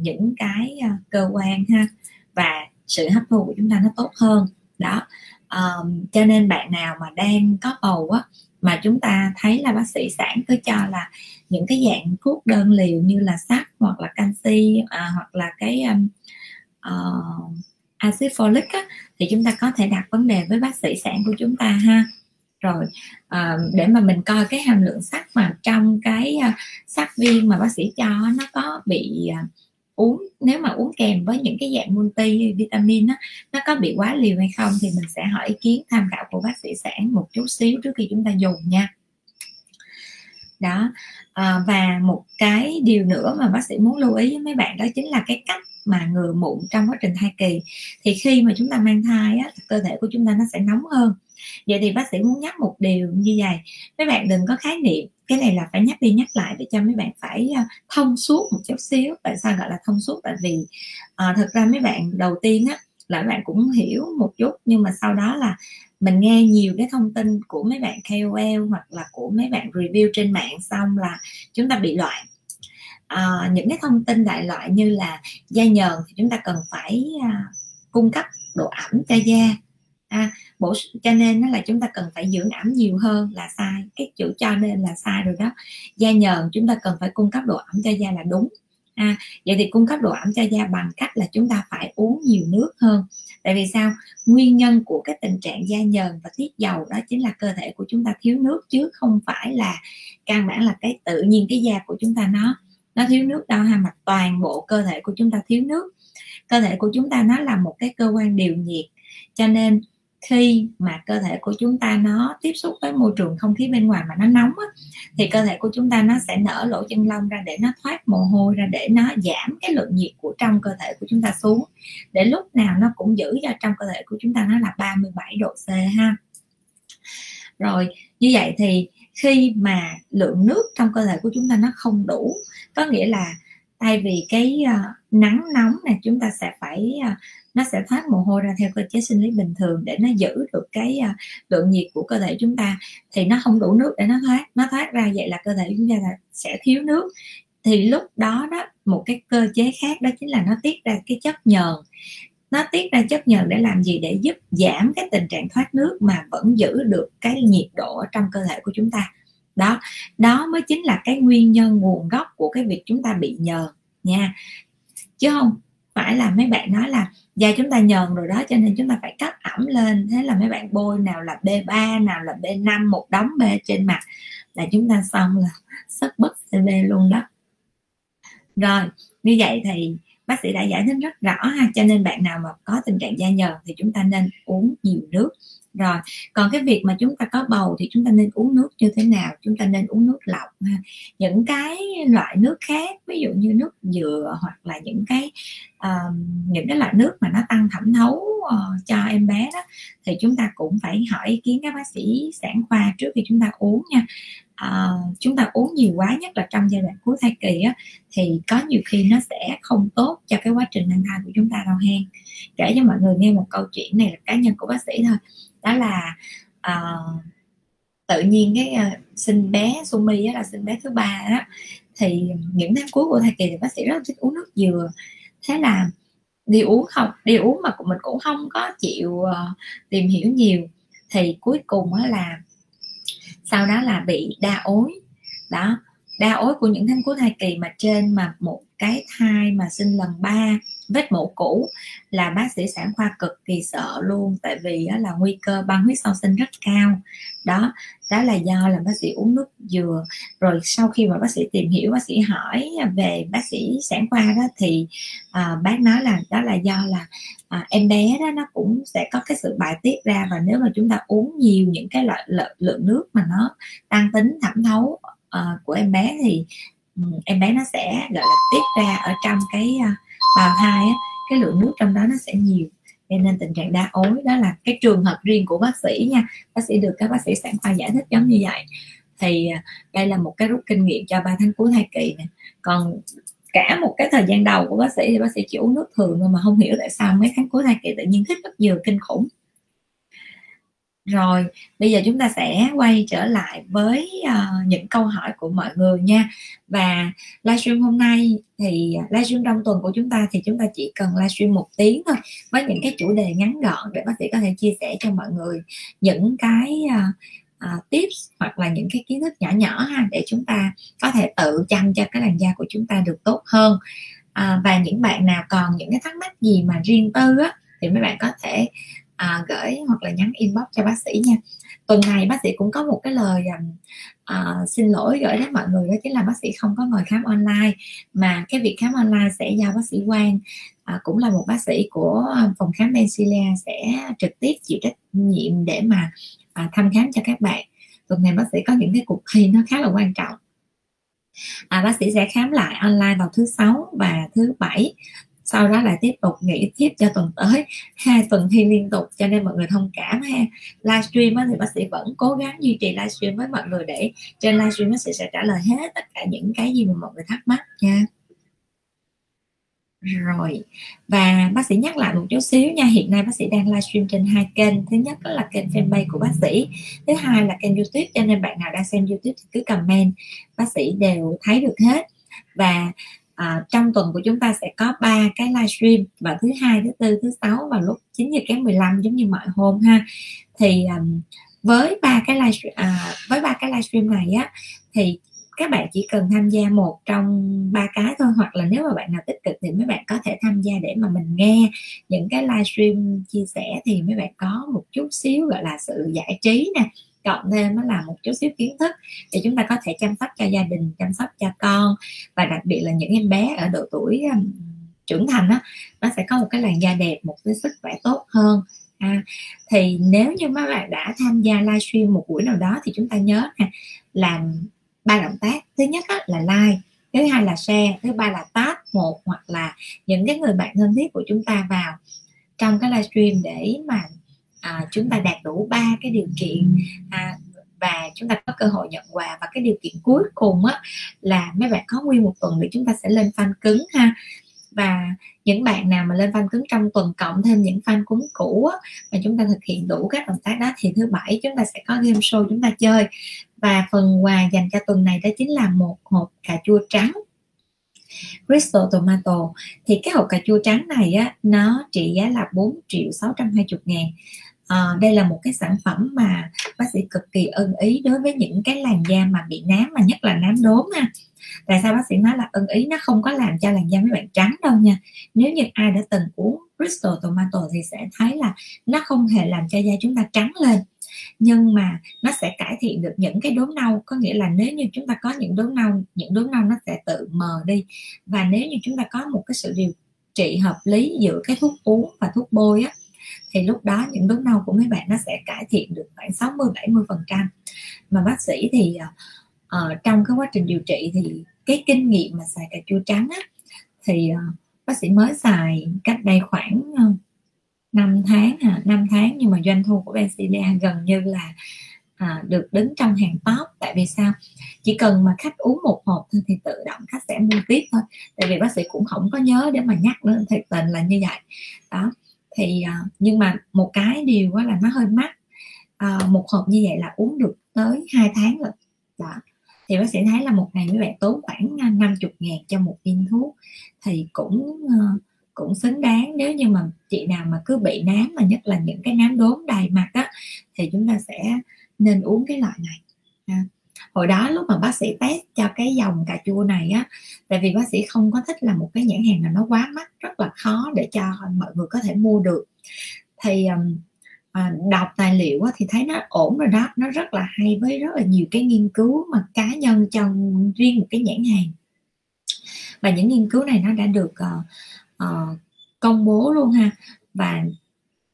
những cái cơ quan ha, và sự hấp thu của chúng ta nó tốt hơn đó. Cho nên bạn nào mà đang có bầu á, mà chúng ta thấy là bác sĩ sản cứ cho là những cái dạng thuốc đơn liều như là sắt hoặc là canxi hoặc là cái acid folic á, thì chúng ta có thể đặt vấn đề với bác sĩ sản của chúng ta ha. Rồi để mà mình coi cái hàm lượng sắt mà trong cái sắt viên mà bác sĩ cho nó có bị uống, nếu mà uống kèm với những cái dạng multi vitamin đó, nó có bị quá liều hay không thì mình sẽ hỏi ý kiến tham khảo của bác sĩ sản một chút xíu trước khi chúng ta dùng nha. Đó, và một cái điều nữa mà bác sĩ muốn lưu ý với mấy bạn đó chính là cái cách mà ngừa mụn trong quá trình thai kỳ. Thì khi mà chúng ta mang thai á, cơ thể của chúng ta nó sẽ nóng hơn. Vậy thì bác sĩ muốn nhắc một điều như vậy, mấy bạn đừng có khái niệm, cái này là phải nhắc đi nhắc lại để cho mấy bạn phải thông suốt một chút xíu. Tại sao gọi là thông suốt? Tại vì thực ra mấy bạn đầu tiên á, là mấy bạn cũng hiểu một chút, nhưng mà sau đó là mình nghe nhiều cái thông tin của mấy bạn KOL hoặc là của mấy bạn review trên mạng, xong là chúng ta bị loạn. Những cái thông tin đại loại như là da nhờn thì chúng ta cần phải cung cấp độ ẩm cho da, cho nên đó là chúng ta cần phải dưỡng ẩm nhiều hơn là sai. Cái chữ cho nên là sai rồi đó. Da nhờn chúng ta cần phải cung cấp độ ẩm cho da là đúng. Vậy thì cung cấp độ ẩm cho da bằng cách là chúng ta phải uống nhiều nước hơn. Tại vì sao? Nguyên nhân của cái tình trạng da nhờn và tiết dầu đó chính là cơ thể của chúng ta thiếu nước, chứ không phải là căn bản là cái tự nhiên cái da của chúng ta nó thiếu nước đâu ha, mà toàn bộ cơ thể của chúng ta thiếu nước. Cơ thể của chúng ta nó là một cái cơ quan điều nhiệt, cho nên khi mà cơ thể của chúng ta nó tiếp xúc với môi trường không khí bên ngoài mà nó nóng á, thì cơ thể của chúng ta nó sẽ nở lỗ chân lông ra để nó thoát mồ hôi ra, để nó giảm cái lượng nhiệt của trong cơ thể của chúng ta xuống, để lúc nào nó cũng giữ cho trong cơ thể của chúng ta nó là 37 độ C ha. Rồi như vậy thì khi mà lượng nước trong cơ thể của chúng ta nó không đủ, có nghĩa là thay vì cái nắng nóng này chúng ta sẽ phải nó sẽ thoát mồ hôi ra theo cơ chế sinh lý bình thường để nó giữ được cái lượng nhiệt của cơ thể chúng ta, thì nó không đủ nước để nó thoát ra, vậy là cơ thể chúng ta sẽ thiếu nước. Thì lúc đó đó, một cái cơ chế khác đó chính là nó tiết ra cái chất nhờn. Nó tiết ra chất nhờn để làm gì? Để giúp giảm cái tình trạng thoát nước mà vẫn giữ được cái nhiệt độ ở trong cơ thể của chúng ta. Đó mới chính là cái nguyên nhân nguồn gốc của cái việc chúng ta bị nhờn nha. Chứ không phải là mấy bạn nói là da chúng ta nhờn rồi đó cho nên chúng ta phải cấp ẩm lên, thế là mấy bạn bôi nào là B3, nào là B5, một đống B trên mặt là chúng ta xong là sất bất CB luôn đó. Rồi, như vậy thì bác sĩ đã giải thích rất rõ ha, cho nên bạn nào mà có tình trạng da nhờn thì chúng ta nên uống nhiều nước. Rồi, còn cái việc mà chúng ta có bầu thì chúng ta nên uống nước như thế nào? Chúng ta nên uống nước lọc ha. Những cái loại nước khác, ví dụ như nước dừa hoặc là những cái loại nước mà nó tăng thẩm thấu cho em bé đó, thì chúng ta cũng phải hỏi ý kiến các bác sĩ sản khoa trước khi chúng ta uống nha. Chúng ta uống nhiều quá, nhất là trong giai đoạn cuối thai kỳ á, thì có nhiều khi nó sẽ không tốt cho cái quá trình mang thai của chúng ta đâu hen. Kể cho mọi người nghe một câu chuyện, này là cá nhân của bác sĩ thôi, đó là tự nhiên cái sinh bé Sumi là sinh bé thứ ba đó, thì những tháng cuối của thai kỳ thì bác sĩ rất thích uống nước dừa. Thế là đi uống mà mình cũng không có chịu tìm hiểu nhiều, thì cuối cùng á là sau đó là bị đa ối đó. Đa ối của những tháng cuối thai kỳ mà trên mà một cái thai mà sinh lần 3 vết mổ cũ là bác sĩ sản khoa cực kỳ sợ luôn, tại vì là nguy cơ băng huyết sau sinh rất cao. Đó là do là bác sĩ uống nước dừa. Rồi sau khi mà bác sĩ tìm hiểu, bác sĩ hỏi về bác sĩ sản khoa đó, thì bác nói là đó là do là em bé đó nó cũng sẽ có cái sự bài tiết ra, và nếu mà chúng ta uống nhiều những cái loại lượng nước mà nó tăng tính thẩm thấu của em bé thì em bé nó sẽ gọi là tiết ra ở trong cái bào thai á, cái lượng nước trong đó nó sẽ nhiều, nên tình trạng đa ối đó là cái trường hợp riêng của bác sĩ nha. Bác sĩ được các bác sĩ sản khoa giải thích giống như vậy, thì đây là một cái rút kinh nghiệm cho 3 tháng cuối thai kỳ này. Còn cả một cái thời gian đầu của bác sĩ thì bác sĩ chỉ uống nước thường, mà không hiểu tại sao mấy tháng cuối thai kỳ tự nhiên thích rất nhiều, kinh khủng. Rồi, bây giờ chúng ta sẽ quay trở lại với những câu hỏi của mọi người nha. Và livestream hôm nay thì livestream trong tuần của chúng ta thì chúng ta chỉ cần livestream 1 tiếng thôi, với những cái chủ đề ngắn gọn để bác sĩ có thể chia sẻ cho mọi người những cái tips hoặc là những cái kiến thức nhỏ nhỏ ha, để chúng ta có thể tự chăm cho cái làn da của chúng ta được tốt hơn. Và những bạn nào còn những cái thắc mắc gì mà riêng tư á, thì mấy bạn có thể gửi hoặc là nhắn inbox cho bác sĩ nha. Tuần này bác sĩ cũng có một cái lời xin lỗi gửi đến mọi người, đó chính là bác sĩ không có ngồi khám online, mà cái việc khám online sẽ do bác sĩ Quang, cũng là một bác sĩ của phòng khám Benzilia, sẽ trực tiếp chịu trách nhiệm để mà thăm khám cho các bạn. Tuần này bác sĩ có những cái cuộc thi nó khá là quan trọng. Bác sĩ sẽ khám lại online vào thứ 6 và thứ 7, sau đó lại tiếp tục nghỉ tiếp cho tuần tới, 2 tuần thi liên tục, cho nên mọi người thông cảm ha. Livestream thì bác sĩ vẫn cố gắng duy trì livestream với mọi người, để trên livestream bác sĩ sẽ trả lời hết tất cả những cái gì mà mọi người thắc mắc nha. Rồi, và bác sĩ nhắc lại một chút xíu nha, hiện nay bác sĩ đang livestream trên 2 kênh. Thứ nhất đó là kênh fanpage của bác sĩ, thứ hai là kênh YouTube, cho nên bạn nào đang xem YouTube thì cứ comment, bác sĩ đều thấy được hết. Và trong tuần của chúng ta sẽ có 3 cái livestream, và thứ hai, thứ tư, thứ sáu vào lúc 9:15 giống như mọi hôm ha. Thì với 3 cái livestream, với 3 cái livestream này á, thì các bạn chỉ cần tham gia một trong 3 cái thôi, hoặc là nếu mà bạn nào tích cực thì mấy bạn có thể tham gia để mà mình nghe những cái livestream chia sẻ, thì mấy bạn có một chút xíu gọi là sự giải trí nè, cộng thêm là một chút xíu kiến thức để chúng ta có thể chăm sóc cho gia đình, chăm sóc cho con, và đặc biệt là những em bé ở độ tuổi trưởng thành đó, nó sẽ có một cái làn da đẹp, một cái sức khỏe tốt hơn. Thì nếu như mấy bạn đã tham gia livestream một buổi nào đó thì chúng ta nhớ làm 3 động tác. Thứ nhất là like, thứ hai là share, thứ ba là tag một hoặc là những cái người bạn thân thiết của chúng ta vào trong cái livestream, để mà chúng ta đạt đủ 3 cái điều kiện và chúng ta có cơ hội nhận quà. Và cái điều kiện cuối cùng là mấy bạn có nguyên một tuần để chúng ta sẽ lên fan cứng ha. Và những bạn nào mà lên fan cứng trong tuần cộng thêm những fan cứng cũ mà chúng ta thực hiện đủ các động tác đó, thì thứ 7 chúng ta sẽ có game show chúng ta chơi. Và phần quà dành cho tuần này đó chính là một hộp cà chua trắng Crystal Tomato. Thì cái hộp cà chua trắng này nó trị giá là 4.620.000. Đây là một cái sản phẩm mà bác sĩ cực kỳ ưng ý đối với những cái làn da mà bị nám, mà nhất là nám đốm ha. Tại sao bác sĩ nói là ưng ý? Nó không có làm cho làn da mấy bạn trắng đâu nha. Nếu như ai đã từng uống Crystal Tomato thì sẽ thấy là nó không hề làm cho da chúng ta trắng lên, nhưng mà nó sẽ cải thiện được những cái đốm nâu. Có nghĩa là nếu như chúng ta có những đốm nâu, những đốm nâu nó sẽ tự mờ đi. Và nếu như chúng ta có một cái sự điều trị hợp lý giữa cái thuốc uống và thuốc bôi thì lúc đó những đốm nâu của mấy bạn nó sẽ cải thiện được khoảng 60-70%. Mà bác sĩ thì trong cái quá trình điều trị thì cái kinh nghiệm mà xài cà chua trắng thì bác sĩ mới xài cách đây khoảng 5 tháng, nhưng mà doanh thu của Benzilia gần như là được đứng trong hàng top. Tại vì sao? Chỉ cần mà khách uống một hộp thôi thì tự động khách sẽ mua tiếp thôi, tại vì bác sĩ cũng không có nhớ để mà nhắc nữa, thiệt tình là như vậy đó. Thì nhưng mà một cái điều là nó hơi mắc, một hộp như vậy là uống được tới 2 tháng rồi đó. Thì bác sĩ thấy là một ngày mấy bạn tốn khoảng 50.000 cho một viên thuốc thì cũng xứng đáng. Nếu như mà chị nào mà cứ bị nám, mà nhất là những cái nám đốm đầy mặt thì chúng ta sẽ nên uống cái loại này. Hồi đó lúc mà bác sĩ test cho cái dòng cà chua này tại vì bác sĩ không có thích là một cái nhãn hàng nào nó quá mắc, rất là khó để cho mọi người có thể mua được. Thì đọc tài liệu thì thấy nó ổn rồi đó, nó rất là hay, với rất là nhiều cái nghiên cứu mà cá nhân trong riêng một cái nhãn hàng. Và những nghiên cứu này nó đã được công bố luôn ha. Và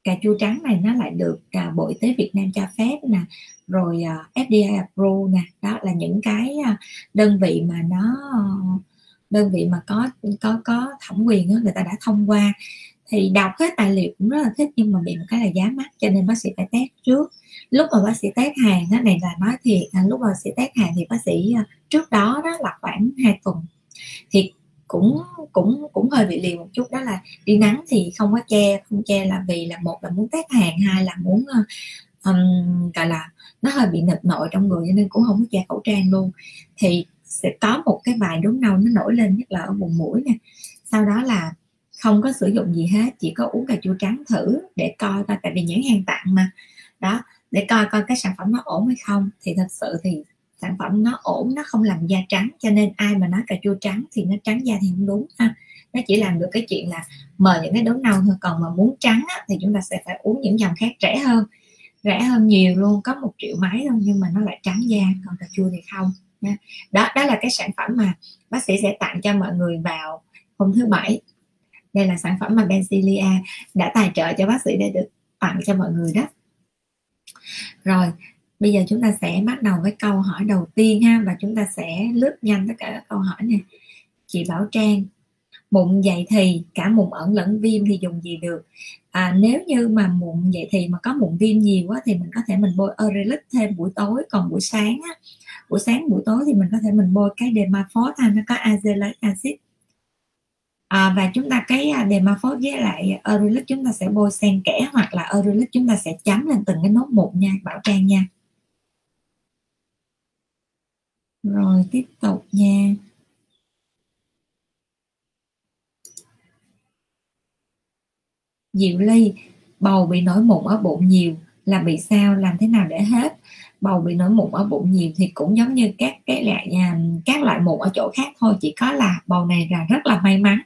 cà chua trắng này nó lại được Bộ Y tế Việt Nam cho phép nè, rồi FDA approve nè. Đó là những cái đơn vị mà nó đơn vị mà có thẩm quyền người ta đã thông qua. Thì đọc hết tài liệu cũng rất là thích, nhưng mà bị một cái là giá mắc, cho nên bác sĩ phải test trước. Lúc mà bác sĩ test hàng đó này là nói thiệt, lúc mà bác sĩ test hàng thì bác sĩ trước đó đó là khoảng 2 tuần thì cũng hơi bị liều một chút, đó là đi nắng thì không có che. Không che là vì là một là muốn test hàng, hai là muốn gọi là nó hơi bị nịch nội trong người, cho nên cũng không có che khẩu trang luôn. Thì sẽ có một cái vài đốm nâu nó nổi lên, nhất là ở vùng mũi nè. Sau đó là không có sử dụng gì hết, chỉ có uống cà chua trắng thử để coi, tại vì nhãn hàng tặng mà đó, để coi cái sản phẩm nó ổn hay không. Thì thật sự thì sản phẩm nó ổn, nó không làm da trắng, cho nên ai mà nói cà chua trắng thì nó trắng da thì không đúng ha. Nó chỉ làm được cái chuyện là mờ những cái đốm nâu hơn. Còn mà muốn trắng á, thì chúng ta sẽ phải uống những dòng khác rẻ hơn, nhiều luôn, có 1 triệu mấy thôi nhưng mà nó lại trắng da, còn cà chua thì không. Đó là cái sản phẩm mà bác sĩ sẽ tặng cho mọi người vào hôm thứ Bảy. Đây là sản phẩm mà Benzilia đã tài trợ cho bác sĩ để được tặng cho mọi người đó. Rồi, bây giờ chúng ta sẽ bắt đầu với câu hỏi đầu tiên ha, và chúng ta sẽ lướt nhanh tất cả các câu hỏi này. Chị Bảo Trang, mụn dậy thì cả mụn ẩn lẫn viêm thì dùng gì được? Nếu như mà mụn dậy thì mà có mụn viêm nhiều quá thì mình có thể mình bôi Aurelix thêm buổi tối. Còn buổi sáng á, buổi sáng buổi tối thì mình có thể mình bôi cái Dermafos, nó có Azelaic acid. Và chúng ta cái Dermafos với lại Aurelix chúng ta sẽ bôi xen kẽ, hoặc là Aurelix chúng ta sẽ chấm lên từng cái nốt mụn nha Bảo Trang nha. Rồi tiếp tục nha. Diệu Ly, bầu bị nổi mụn ở bụng nhiều là bị sao, làm thế nào để hết? Bầu bị nổi mụn ở bụng nhiều thì cũng giống như các loại mụn ở chỗ khác thôi, chỉ có là bầu này là rất là may mắn,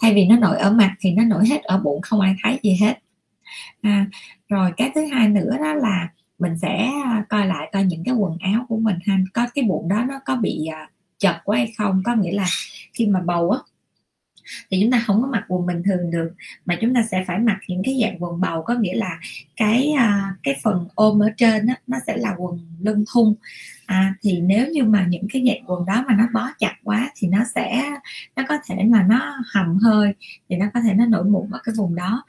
thay vì nó nổi ở mặt thì nó nổi hết ở bụng, không ai thấy gì hết. Rồi cái thứ hai nữa đó là mình sẽ coi lại coi những cái quần áo của mình ha, có cái bụng đó nó có bị chật quá hay không, có nghĩa là khi mà bầu á thì chúng ta không có mặc quần bình thường được, mà chúng ta sẽ phải mặc những cái dạng quần bầu, có nghĩa là cái phần ôm ở trên đó, nó sẽ là quần lưng thun. Thì nếu như mà những cái dạng quần đó mà nó bó chặt quá thì nó có thể là nó hầm hơi, thì nó có thể nó nổi mụn ở cái vùng đó.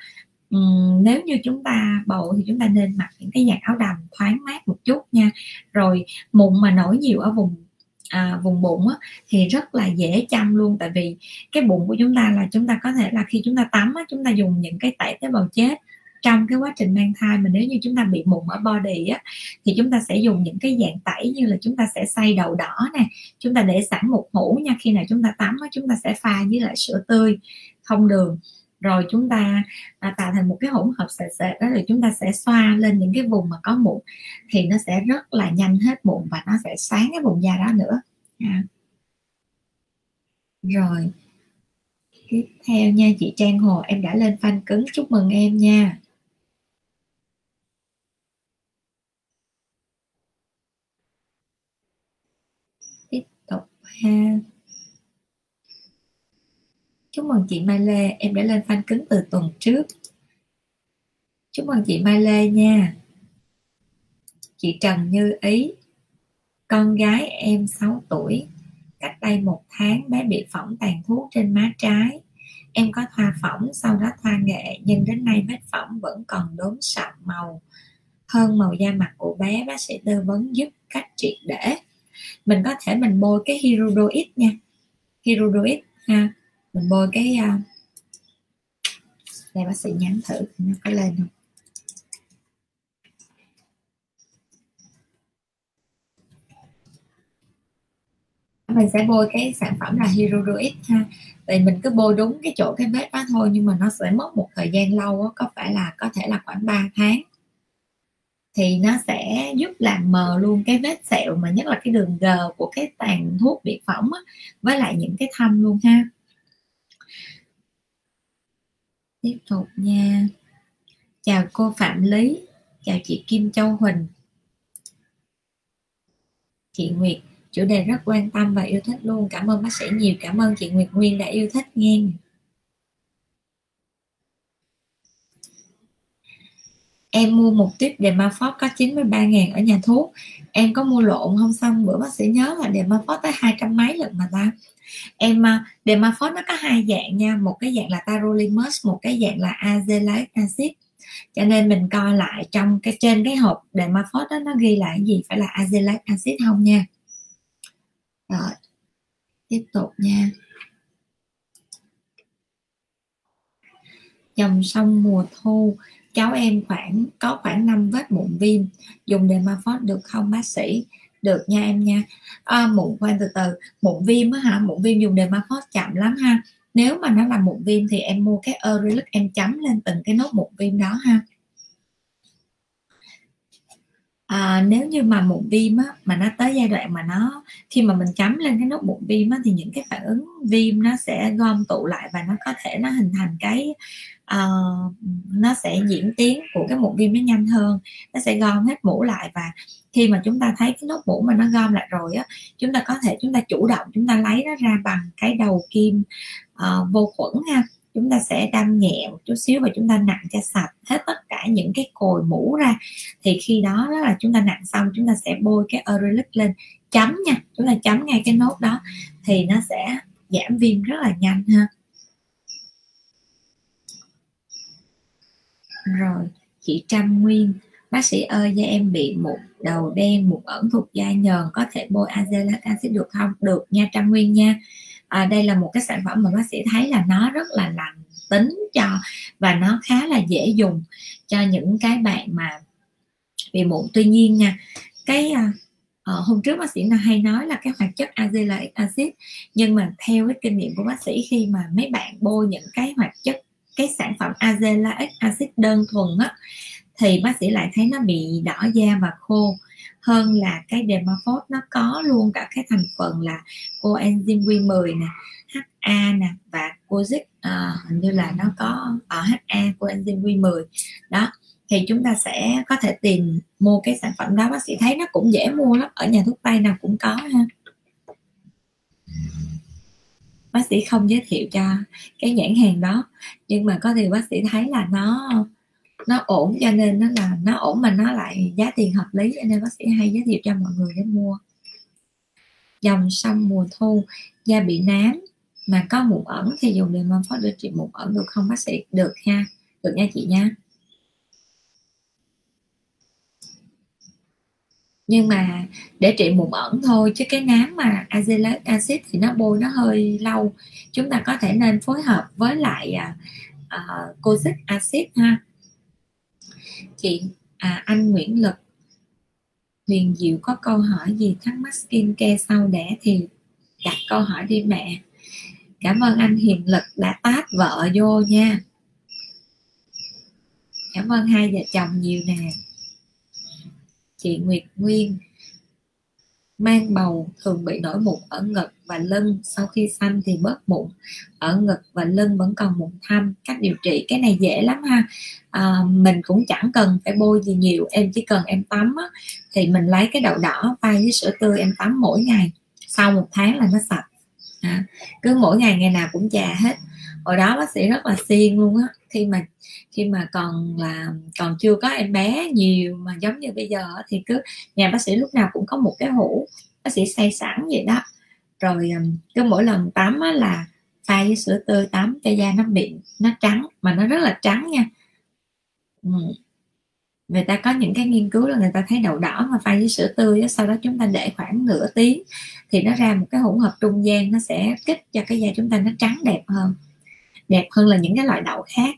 Nếu như chúng ta bầu thì chúng ta nên mặc những cái dạng áo đầm thoáng mát một chút nha. Rồi mụn mà nổi nhiều ở vùng bụng á, thì rất là dễ chăm luôn, tại vì cái bụng của chúng ta là chúng ta có thể là khi chúng ta tắm á, chúng ta dùng những cái tẩy tế bào chết trong cái quá trình mang thai. Mà nếu như chúng ta bị mụn ở body á, thì chúng ta sẽ dùng những cái dạng tẩy như là chúng ta sẽ xay đậu đỏ nè, chúng ta để sẵn một hũ nha, khi nào chúng ta tắm á, chúng ta sẽ pha với lại sữa tươi không đường, rồi chúng ta tạo thành một cái hỗn hợp sệt sệt đó, rồi chúng ta sẽ xoa lên những cái vùng mà có mụn thì nó sẽ rất là nhanh hết mụn và nó sẽ sáng cái vùng da đó nữa. Rồi tiếp theo nha, chị Trang Hồ, em đã lên fan cứng, chúc mừng em nha. Tiếp tục ha. Chúc mừng chị Mai Lê, em đã lên fan cứng từ tuần trước. Chúc mừng chị Mai Lê nha. Chị Trần Như Ý, con gái em 6 tuổi. Cách đây 1 tháng bé bị phỏng tàn thuốc trên má trái. Em có thoa phỏng, sau đó thoa nghệ, nhưng đến nay vết phỏng vẫn còn đốm sậm màu hơn màu da mặt của bé. Bác sĩ tư vấn giúp cách triệt để. Mình có thể mình bôi cái Hirudoid nha. Hirudoid ha. Mình bôi cái đây, bác sĩ nhắn thử nó có lên không. Mình sẽ bôi cái sản phẩm là Hirudoid ha, thì mình cứ bôi đúng cái chỗ cái vết đó thôi, nhưng mà nó sẽ mất một thời gian lâu đó, có thể là khoảng 3 tháng thì nó sẽ giúp làm mờ luôn cái vết sẹo, mà nhất là cái đường G của cái tàn thuốc bị phỏng với lại những cái thâm luôn ha. Tiếp tục nha. Chào cô Phạm Lý, chào chị Kim Châu Huỳnh. Chị Nguyệt, chủ đề rất quan tâm và yêu thích luôn. Cảm ơn bác sĩ nhiều, cảm ơn chị Nguyệt Nguyên đã yêu thích nghe. Em mua một tuyếp Demaphrod có 93.000 ở nhà thuốc. Em có mua lộn không, xong bữa bác sĩ nhớ là Demaphrod tới 200 mấy lần mà ta. Demaphrod nó có 2 dạng nha, một cái dạng là Tacrolimus, một cái dạng là Azelaic acid. Cho nên mình coi lại trong cái trên cái hộp Demaphrod đó nó ghi lại gì, phải là Azelaic acid không nha. Rồi, tiếp tục nha. Dòng sông mùa thu, cháu em có khoảng 5 vết mụn viêm, dùng Dermafos được không bác sĩ? Được nha em nha. Mụn khoan từ từ, mụn viêm á hả? Mụn viêm dùng Dermafos chậm lắm ha. Nếu mà nó là mụn viêm thì em mua cái Aurelix em chấm lên từng cái nốt mụn viêm đó ha. Nếu như mà mụn viêm á, mà nó tới giai đoạn mà nó khi mà mình cắm lên cái nốt mụn viêm á, thì những cái phản ứng viêm nó sẽ gom tụ lại và nó có thể nó hình thành cái nó sẽ diễn tiến của cái mụn viêm nó nhanh hơn, nó sẽ gom hết mũ lại. Và khi mà chúng ta thấy cái nốt mũ mà nó gom lại rồi á, chúng ta có thể chúng ta chủ động chúng ta lấy nó ra bằng cái đầu kim vô khuẩn ha. Chúng ta sẽ đâm nhẹ một chút xíu và chúng ta nặn cho sạch hết tất cả những cái cồi mũ ra. Thì khi đó, đó là chúng ta nặn xong, chúng ta sẽ bôi cái Aurelix lên, chấm nha, chúng ta chấm ngay cái nốt đó thì nó sẽ giảm viêm rất là nhanh ha. Rồi, chị Tam Nguyên, bác sĩ ơi, da em bị mụn đầu đen, mụn ẩn thuộc da nhờn, có thể bôi Azelaic acid được không? Được nha Trang Nguyên nha. Đây là một cái sản phẩm mà bác sĩ thấy là nó rất là lành tính cho và nó khá là dễ dùng cho những cái bạn mà bị mụn. Tuy nhiên nha, cái hôm trước bác sĩ hay nói là cái hoạt chất Azelaic acid, nhưng mà theo cái kinh nghiệm của bác sĩ, khi mà mấy bạn bôi những cái hoạt chất, cái sản phẩm Azelaic acid đơn thuần á, thì bác sĩ lại thấy nó bị đỏ da và khô hơn là cái Dermafos. Nó có luôn cả cái thành phần là coenzyme Q10 nè, HA nè và cozic, hình như là nó có HA coenzyme Q10 đó. Thì chúng ta sẽ có thể tìm mua cái sản phẩm đó, bác sĩ thấy nó cũng dễ mua lắm, ở nhà thuốc tây nào cũng có ha. Bác sĩ không giới thiệu cho cái nhãn hàng đó, nhưng mà có điều bác sĩ thấy là nó ổn, cho nên nó là nó ổn mà nó lại giá tiền hợp lý, cho nên bác sĩ hay giới thiệu cho mọi người để mua. Dòng sông mùa thu, da bị nám mà có mụn ẩn thì dùng Demaphrod để trị mụn ẩn được không bác sĩ? Được ha, được nha chị nha. Nhưng mà để trị mụn ẩn thôi, chứ cái nám mà Azelaic acid thì nó bôi nó hơi lâu. Chúng ta có thể nên phối hợp với lại kojic acid ha. Chị anh Nguyễn Lực Huyền Diệu có câu hỏi gì thắc mắc skin care sau đẻ thì đặt câu hỏi đi mẹ. Cảm ơn anh Hiền Lực đã tát vợ vô nha. Cảm ơn hai vợ chồng nhiều nè. Chị Nguyệt Nguyên, mang bầu thường bị nổi mụn ở ngực và lưng, sau khi sanh thì bớt mụn, ở ngực và lưng vẫn còn mụn thâm, cách điều trị? Cái này dễ lắm ha, mình cũng chẳng cần phải bôi gì nhiều, em chỉ cần em tắm á, thì mình lấy cái đậu đỏ pha với sữa tươi em tắm mỗi ngày, sau 1 tháng là nó sạch, cứ mỗi ngày, ngày nào cũng chà hết. Hồi đó bác sĩ rất là siêng luôn á, khi mà còn chưa có em bé nhiều mà giống như bây giờ thì cứ nhà bác sĩ lúc nào cũng có một cái hũ bác sĩ xay sẵn vậy đó, rồi cứ mỗi lần tắm á là pha với sữa tươi tắm cho da nó mịn, nó trắng, mà nó rất là trắng nha. Người ta có những cái nghiên cứu là người ta thấy đậu đỏ mà pha với sữa tươi, sau đó chúng ta để khoảng nửa tiếng thì nó ra một cái hỗn hợp trung gian, nó sẽ kích cho cái da chúng ta nó trắng đẹp hơn, đẹp hơn là những cái loại đậu khác.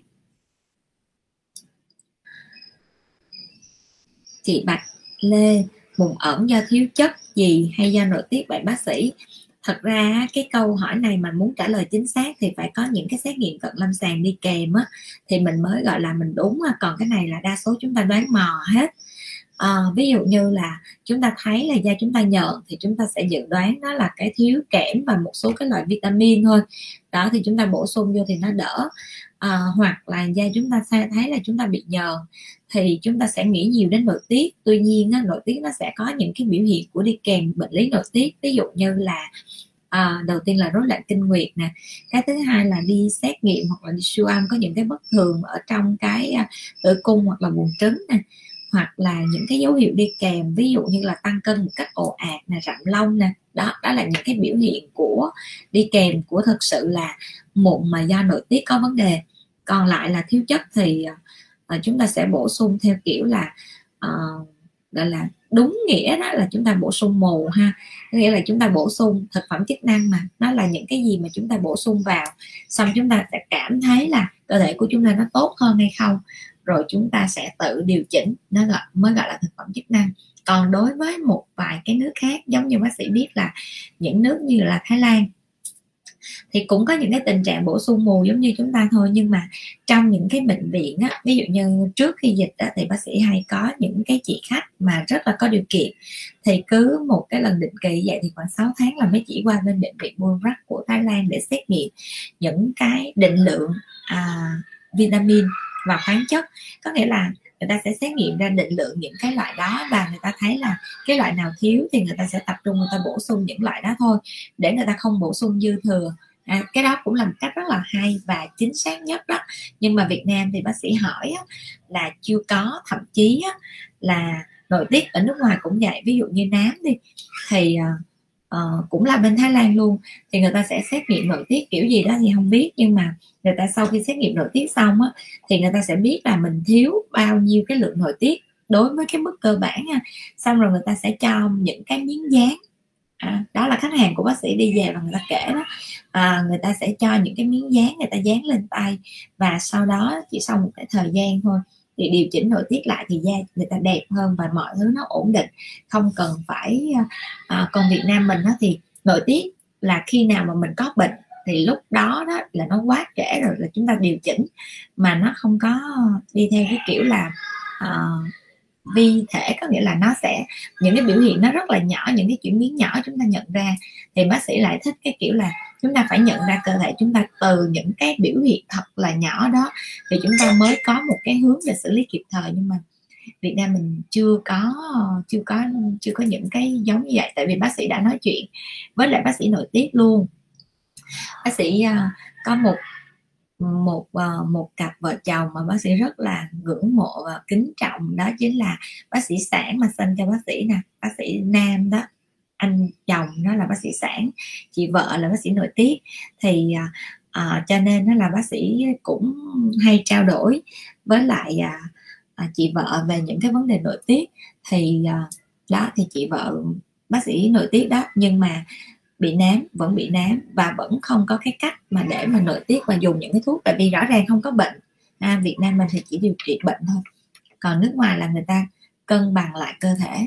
Chị Bạch Lê, mụn ẩn do thiếu chất gì hay do nội tiết vậy bác sĩ? Thật ra cái câu hỏi này mà muốn trả lời chính xác thì phải có những cái xét nghiệm cận lâm sàng đi kèm á, thì mình mới gọi là mình đúng. Còn cái này là đa số chúng ta đoán mò hết. Ví dụ như là chúng ta thấy là da chúng ta nhợn thì chúng ta sẽ dự đoán đó là cái thiếu kẽm và một số cái loại vitamin thôi đó, thì chúng ta bổ sung vô thì nó đỡ. Hoặc là da chúng ta thấy là chúng ta bị nhờn thì chúng ta sẽ nghĩ nhiều đến nội tiết. Tuy nhiên á, nội tiết nó sẽ có những cái biểu hiện của đi kèm bệnh lý nội tiết, ví dụ như là đầu tiên là rối loạn kinh nguyệt nè, cái thứ hai là đi xét nghiệm hoặc là đi siêu âm có những cái bất thường ở trong cái tử cung hoặc là buồng trứng nè, hoặc là những cái dấu hiệu đi kèm ví dụ như là tăng cân một cách ồ ạt nè, rậm lông nè, đó là những cái biểu hiện của đi kèm của thực sự là mụn mà do nội tiết có vấn đề. Còn lại là thiếu chất thì chúng ta sẽ bổ sung theo kiểu là gọi là đúng nghĩa đó là chúng ta bổ sung mù ha, nghĩa là chúng ta bổ sung thực phẩm chức năng, mà nó là những cái gì mà chúng ta bổ sung vào xong chúng ta sẽ cảm thấy là cơ thể của chúng ta nó tốt hơn hay không, rồi chúng ta sẽ tự điều chỉnh, nó mới gọi là thực phẩm chức năng. Còn đối với một vài cái nước khác, giống như bác sĩ biết là những nước như là Thái Lan thì cũng có những cái tình trạng bổ sung mù giống như chúng ta thôi, nhưng mà trong những cái bệnh viện á, ví dụ như trước khi dịch á, thì bác sĩ hay có những cái chị khách mà rất là có điều kiện thì cứ một cái lần định kỳ vậy thì khoảng 6 tháng là mới chỉ qua bên bệnh viện Buôn Rắc của Thái Lan để xét nghiệm những cái định lượng vitamin và khoáng chất, có nghĩa là người ta sẽ xét nghiệm ra định lượng những cái loại đó và người ta thấy là cái loại nào thiếu thì người ta sẽ tập trung người ta bổ sung những loại đó thôi để người ta không bổ sung dư thừa. Cái đó cũng là một cách rất là hay và chính xác nhất đó. Nhưng mà Việt Nam thì bác sĩ hỏi á, là chưa có, thậm chí á, là nội tiết ở nước ngoài cũng vậy, ví dụ như nám đi thì cũng là bên Thái Lan luôn thì người ta sẽ xét nghiệm nội tiết kiểu gì đó thì không biết, nhưng mà người ta sau khi xét nghiệm nội tiết xong á, thì người ta sẽ biết là mình thiếu bao nhiêu cái lượng nội tiết đối với cái mức cơ bản ha. Xong rồi người ta sẽ cho những cái miếng dán, đó là khách hàng của bác sĩ đi về và người ta kể đó, người ta sẽ cho những cái miếng dán, người ta dán lên tay và sau đó chỉ sau một cái thời gian thôi thì điều chỉnh nội tiết lại thì da người ta đẹp hơn và mọi thứ nó ổn định, không cần phải còn Việt Nam mình đó thì nội tiết là khi nào mà mình có bệnh thì lúc đó đó là nó quá trễ rồi, là chúng ta điều chỉnh mà nó không có đi theo cái kiểu là vi thể, có nghĩa là nó sẽ những cái biểu hiện nó rất là nhỏ, những cái chuyển biến nhỏ chúng ta nhận ra, thì bác sĩ lại thích cái kiểu là chúng ta phải nhận ra cơ thể chúng ta từ những cái biểu hiện thật là nhỏ đó thì chúng ta mới có một cái hướng để xử lý kịp thời. Nhưng mà Việt Nam mình chưa có những cái giống như vậy, tại vì bác sĩ đã nói chuyện với lại bác sĩ nội tiết luôn. Bác sĩ có một cặp vợ chồng mà bác sĩ rất là ngưỡng mộ và kính trọng, đó chính là bác sĩ sản mà sinh cho bác sĩ nè, bác sĩ nam đó, anh chồng nó là bác sĩ sản, chị vợ là bác sĩ nội tiết, thì cho nên nó là bác sĩ cũng hay trao đổi với lại chị vợ về những cái vấn đề nội tiết, thì đó thì chị vợ bác sĩ nội tiết đó nhưng mà bị nám, vẫn bị nám và vẫn không có cái cách mà để mà nội tiết và dùng những cái thuốc, tại vì rõ ràng không có bệnh. Việt Nam mình thì chỉ điều trị bệnh thôi, còn nước ngoài là người ta cân bằng lại cơ thể.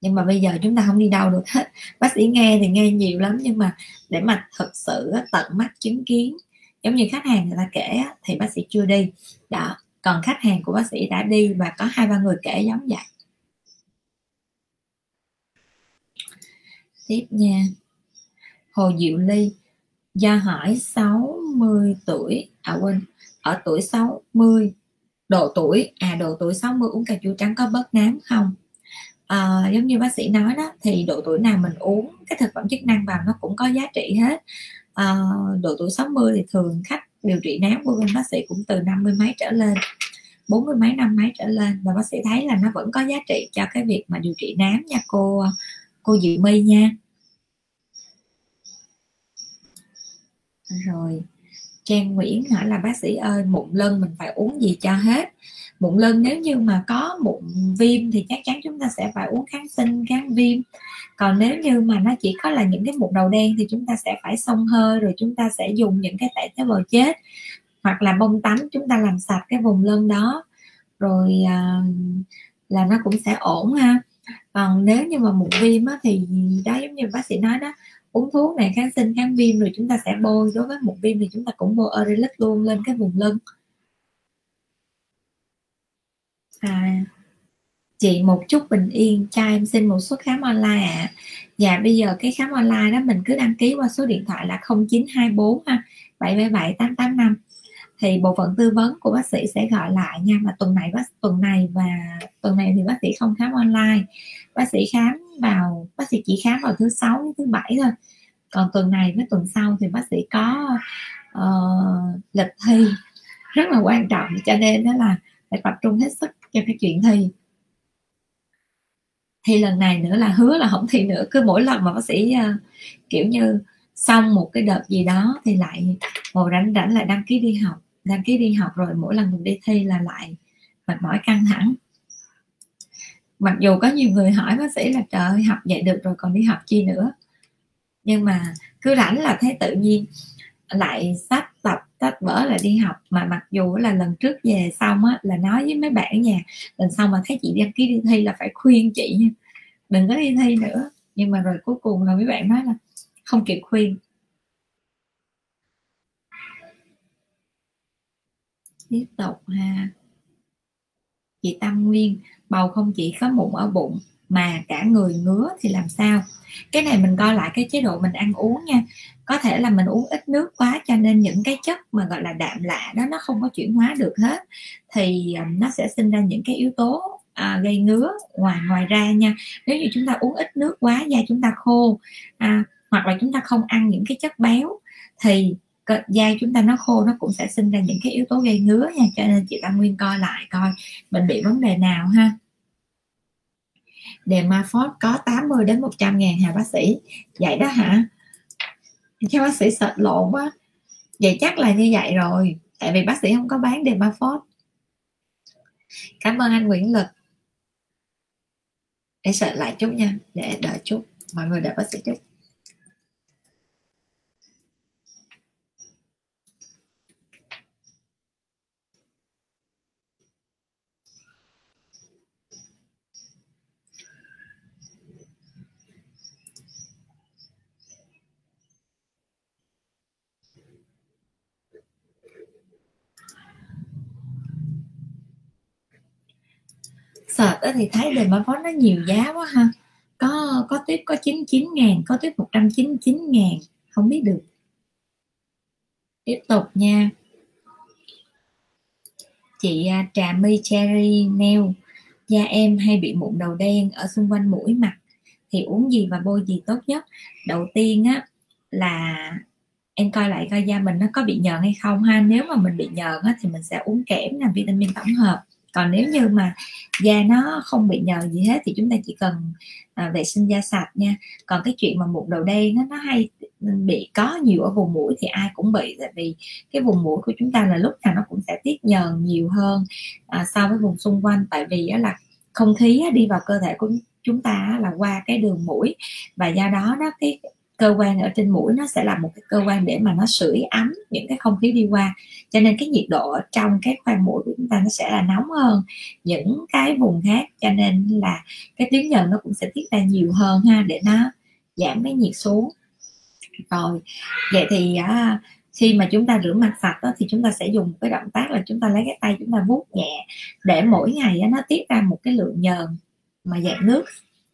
Nhưng mà bây giờ chúng ta không đi đâu được hết, bác sĩ nghe thì nghe nhiều lắm nhưng mà để mà thực sự tận mắt chứng kiến giống như khách hàng người ta kể thì bác sĩ chưa đi đó, còn khách hàng của bác sĩ đã đi và có 2-3 người kể giống vậy. Tiếp nha, Hồ Diệu Ly, do hỏi 60 tuổi, ở tuổi 60, độ tuổi 60 uống cà chua trắng có bớt nám không? Giống như bác sĩ nói đó, thì độ tuổi nào mình uống cái thực phẩm chức năng vào nó cũng có giá trị hết. Độ tuổi 60 thì thường khách điều trị nám của bên bác sĩ cũng từ 50 mấy trở lên, 40 mấy, 50 mấy trở lên, và bác sĩ thấy là nó vẫn có giá trị cho cái việc mà điều trị nám nha cô Diệu My nha. Rồi Trang Nguyễn hỏi là bác sĩ ơi, mụn lân mình phải uống gì cho hết? Mụn lân nếu như mà có mụn viêm thì chắc chắn chúng ta sẽ phải uống kháng sinh, kháng viêm. Còn nếu như mà nó chỉ có là những cái mụn đầu đen thì chúng ta sẽ phải xông hơi, rồi chúng ta sẽ dùng những cái tẩy tế bào chết hoặc là bông tắm chúng ta làm sạch cái vùng lân đó, rồi là nó cũng sẽ ổn ha. Còn nếu như mà mụn viêm á, thì đó giống như bác sĩ nói đó, uống thuốc này, kháng sinh, kháng viêm, rồi chúng ta sẽ bôi. Đối với mụn viêm thì chúng ta cũng bôi Aurelix luôn lên cái vùng lưng. Chị một chút bình yên cho em xin một suất khám online ạ. Dạ bây giờ cái khám online đó mình cứ đăng ký qua số điện thoại là 0924 777 885 thì bộ phận tư vấn của bác sĩ sẽ gọi lại nha. Mà tuần này thì bác sĩ không khám online, bác sĩ chỉ khám vào thứ 6 đến thứ 7 thôi. Còn tuần này với tuần sau thì bác sĩ có lịch thi rất là quan trọng, cho nên đó là phải tập trung hết sức cho cái chuyện thi. Thì lần này nữa là hứa là không thi nữa, cứ mỗi lần mà bác sĩ kiểu như xong một cái đợt gì đó thì lại ngồi rảnh lại đăng ký đi học, rồi mỗi lần mình đi thi là lại mệt mỏi căng thẳng. Mặc dù có nhiều người hỏi bác sĩ là trời ơi, học vậy được rồi còn đi học chi nữa, nhưng mà cứ rảnh là thấy tự nhiên lại sách tập sách vở lại đi học. Mà mặc dù là lần trước về xong á, là nói với mấy bạn ở nhà, lần sau mà thấy chị đăng ký đi thi là phải khuyên chị nha, đừng có đi thi nữa. Nhưng mà rồi cuối cùng là mấy bạn nói là không kịp khuyên. tiếp tục ha. Chị Tam Nguyên, bầu không chỉ có mụn ở bụng mà cả người ngứa thì làm sao? Cái này mình coi lại cái chế độ mình ăn uống nha. Có thể là mình uống ít nước quá cho nên những cái chất mà gọi là đạm lạ đó nó không có chuyển hóa được hết, thì nó sẽ sinh ra những cái yếu tố gây ngứa. Ngoài ra nha, nếu như chúng ta uống ít nước quá, da chúng ta khô, hoặc là chúng ta không ăn những cái chất béo thì da chúng ta nó khô, nó cũng sẽ sinh ra những cái yếu tố gây ngứa nha. Cho nên chị Tam Nguyên coi lại coi mình bị vấn đề nào ha. Dermafos có 80 đến 100 ngàn hả bác sĩ? Vậy đó hả? Cho bác sĩ sệt lộn quá. Vậy chắc là như vậy rồi, tại vì bác sĩ không có bán Dermafos. Cảm ơn anh Nguyễn Lực. Để sệt lại chút nha, để đợi chút. Mọi người đợi bác sĩ chút. Sợt thì thấy Dermafos nó nhiều giá quá ha. Có tiếp có 99.000, có tiếp 199.000, không biết được. Tiếp tục nha. Chị Trà My Cherry Nail, da em hay bị mụn đầu đen ở xung quanh mũi mặt, thì uống gì và bôi gì tốt nhất? Đầu tiên á là em coi lại coi da mình nó có bị nhờn hay không ha. Nếu mà mình bị nhờn á thì mình sẽ uống kẽm làm vitamin tổng hợp. Còn nếu như mà da nó không bị nhờn gì hết thì chúng ta chỉ cần vệ sinh da sạch nha. Còn cái chuyện mà mụn đầu đen nó hay bị có nhiều ở vùng mũi thì ai cũng bị, tại vì cái vùng mũi của chúng ta là lúc nào nó cũng sẽ tiết nhờn nhiều hơn so với vùng xung quanh, tại vì là không khí đi vào cơ thể của chúng ta là qua cái đường mũi, và do đó nó cái cơ quan ở trên mũi nó sẽ là một cái cơ quan để mà nó sưởi ấm những cái không khí đi qua, cho nên cái nhiệt độ ở trong cái khoang mũi của chúng ta nó sẽ là nóng hơn những cái vùng khác, cho nên là cái tuyến nhờn nó cũng sẽ tiết ra nhiều hơn ha, để nó giảm cái nhiệt xuống. Rồi vậy thì khi mà chúng ta rửa mặt sạch đó, thì chúng ta sẽ dùng cái động tác là chúng ta lấy cái tay chúng ta vuốt nhẹ để mỗi ngày nó tiết ra một cái lượng nhờn mà dạng nước,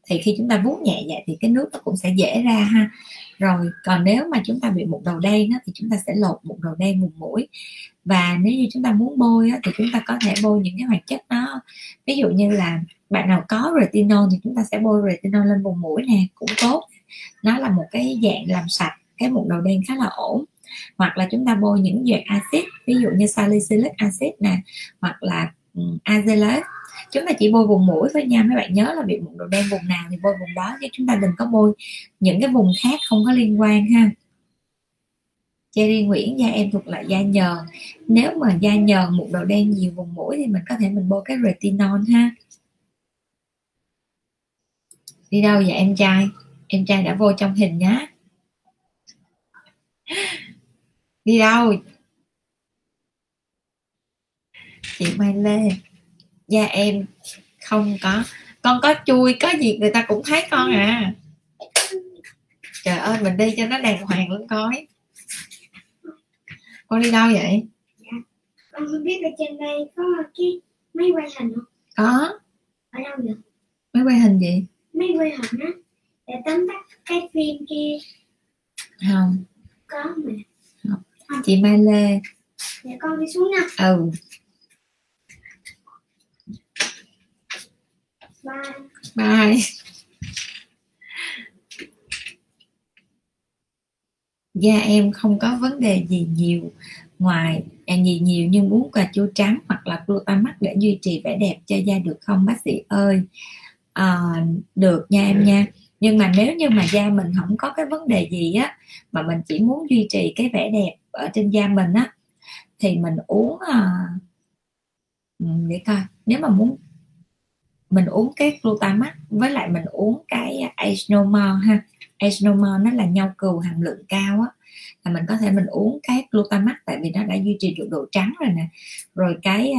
thì khi chúng ta vuốt nhẹ vậy thì cái nước nó cũng sẽ dễ ra ha. Rồi còn nếu mà chúng ta bị mụn đầu đen thì chúng ta sẽ lột mụn đầu đen vùng mũi, và nếu như chúng ta muốn bôi thì chúng ta có thể bôi những cái hoạt chất đó, ví dụ như là bạn nào có retinol thì chúng ta sẽ bôi retinol lên vùng mũi nè, cũng tốt, nó là một cái dạng làm sạch cái mụn đầu đen khá là ổn. Hoặc là chúng ta bôi những dệt axit, ví dụ như salicylic acid nè, hoặc là Azelaic. Chúng ta chỉ bôi vùng mũi thôi nha, mấy bạn nhớ là bị mụn đầu đen vùng nào thì bôi vùng đó, chứ chúng ta đừng có bôi những cái vùng khác không có liên quan ha. Cherry Nguyễn, da em thuộc loại da nhờn, nếu mà da nhờn mụn đầu đen nhiều vùng mũi thì mình có thể mình bôi cái retinol ha. Đi đâu vậy em trai? Em trai đã vô trong hình nhá. Đi đâu? Chị Mai Lê, da em không có, con có chui có gì người ta cũng thấy con à. Trời ơi, mình đi cho nó đàng hoàng lắm coi. Con đi đâu vậy? Dạ, con không biết ở trên đây có cái máy quay hình không? Có. Ở đâu vậy? Máy quay hình gì? Máy quay hình á, để tóm tắt cái phim kia. Không. Có mà. Không. Chị Mai Lê, để con đi xuống nha. Ừ. Bye. Da em không có vấn đề gì nhiều nhưng uống cà chua trắng hoặc là Glutamax để duy trì vẻ đẹp cho da được không bác sĩ ơi? Được nha em nha. Nhưng mà nếu như mà da mình không có cái vấn đề gì á, mà mình chỉ muốn duy trì cái vẻ đẹp ở trên da mình á, thì mình uống để coi, nếu mà muốn mình uống cái Glutamax với lại mình uống cái Age No More ha. Age No More nó là nhau cừu hàm lượng cao á, là mình có thể mình uống cái Glutamax tại vì nó đã duy trì được độ trắng rồi nè. Rồi cái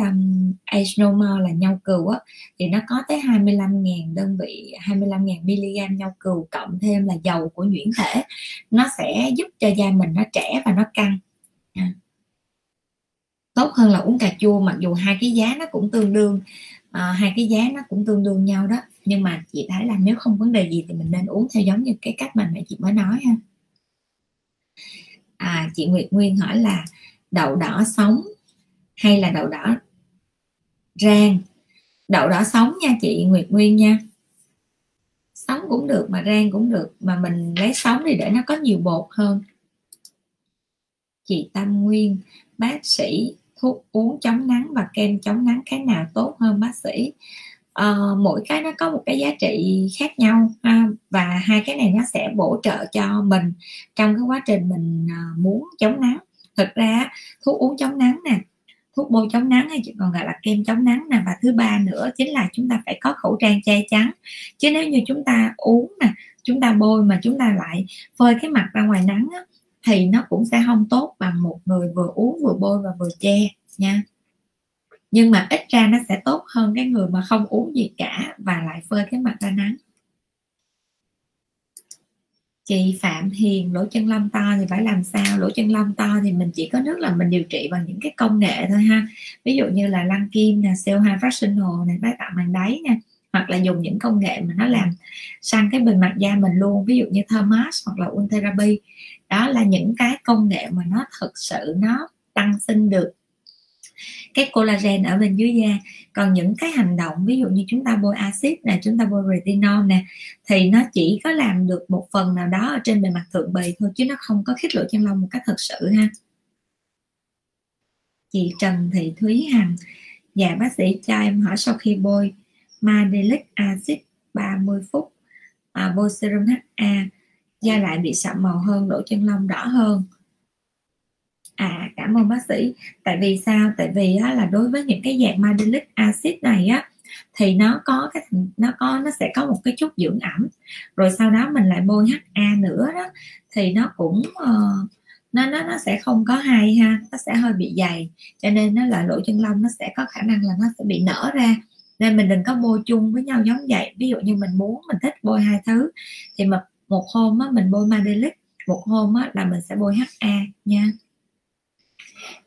Age No More là nhau cừu á, thì nó có tới 25.000 đơn vị, 25.000 mg nhau cừu cộng thêm là dầu của nhuyễn thể, nó sẽ giúp cho da mình nó trẻ và nó căng. tốt hơn là uống cà chua, mặc dù hai cái giá nó cũng tương đương, nhau đó, nhưng mà chị thấy là nếu không vấn đề gì thì mình nên uống theo giống như cái cách mà mẹ chị mới nói ha. Chị Nguyệt Nguyên hỏi là đậu đỏ sống hay là đậu đỏ rang? Đậu đỏ sống nha chị Nguyệt Nguyên nha, sống cũng được mà rang cũng được, mà mình lấy sống thì để nó có nhiều bột hơn. Chị Tam Nguyên, bác sĩ, thuốc uống chống nắng và kem chống nắng cái nào tốt hơn bác sĩ? Mỗi cái nó có một cái giá trị khác nhau ha, và hai cái này nó sẽ bổ trợ cho mình trong cái quá trình mình muốn chống nắng. Thực ra thuốc uống chống nắng nè, thuốc bôi chống nắng hay còn gọi là kem chống nắng nè, và thứ ba nữa chính là chúng ta phải có khẩu trang che chắn, chứ nếu như chúng ta uống nè, chúng ta bôi mà chúng ta lại phơi cái mặt ra ngoài nắng á, thì nó cũng sẽ không tốt bằng một người vừa uống vừa bôi và vừa che nha. Nhưng mà ít ra nó sẽ tốt hơn cái người mà không uống gì cả và lại phơi cái mặt ra nắng. Chị Phạm Hiền, lỗ chân lông to thì phải làm sao? Lỗ chân lông to thì mình chỉ có nước là mình điều trị bằng những cái công nghệ thôi ha. Ví dụ như là lăn kim nè, CO2 fractional này, tái tạo màng đáy nè, hoặc là dùng những công nghệ mà nó làm săn cái bề mặt da mình luôn, ví dụ như Thermas hoặc là Ultherapy. Đó là những cái công nghệ mà nó thực sự nó tăng sinh được cái collagen ở bên dưới da. Còn những cái hành động ví dụ như chúng ta bôi acid nè, chúng ta bôi retinol nè, thì nó chỉ có làm được một phần nào đó ở trên bề mặt thượng bì thôi, chứ nó không có khít lỗ chân lông một cách thực sự ha. Chị Trần Thị Thúy Hằng, dạ bác sĩ cho em hỏi sau khi bôi Mandelic acid 30 phút bôi serum HA da lại bị sạm màu hơn, lỗ chân lông đỏ hơn. Cảm ơn bác sĩ. Tại vì sao? Tại vì á, là đối với những cái dạng mandelic acid này á, thì nó sẽ có một cái chút dưỡng ẩm, rồi sau đó mình lại bôi HA nữa đó, thì nó cũng nó sẽ không có hay ha, nó sẽ hơi bị dày, cho nên nó là lỗ chân lông nó sẽ có khả năng là nó sẽ bị nở ra, nên mình đừng có bôi chung với nhau giống vậy. Ví dụ như mình muốn, mình thích bôi hai thứ thì một hôm á, mình bôi mandelic, một hôm á, là mình sẽ bôi HA nha.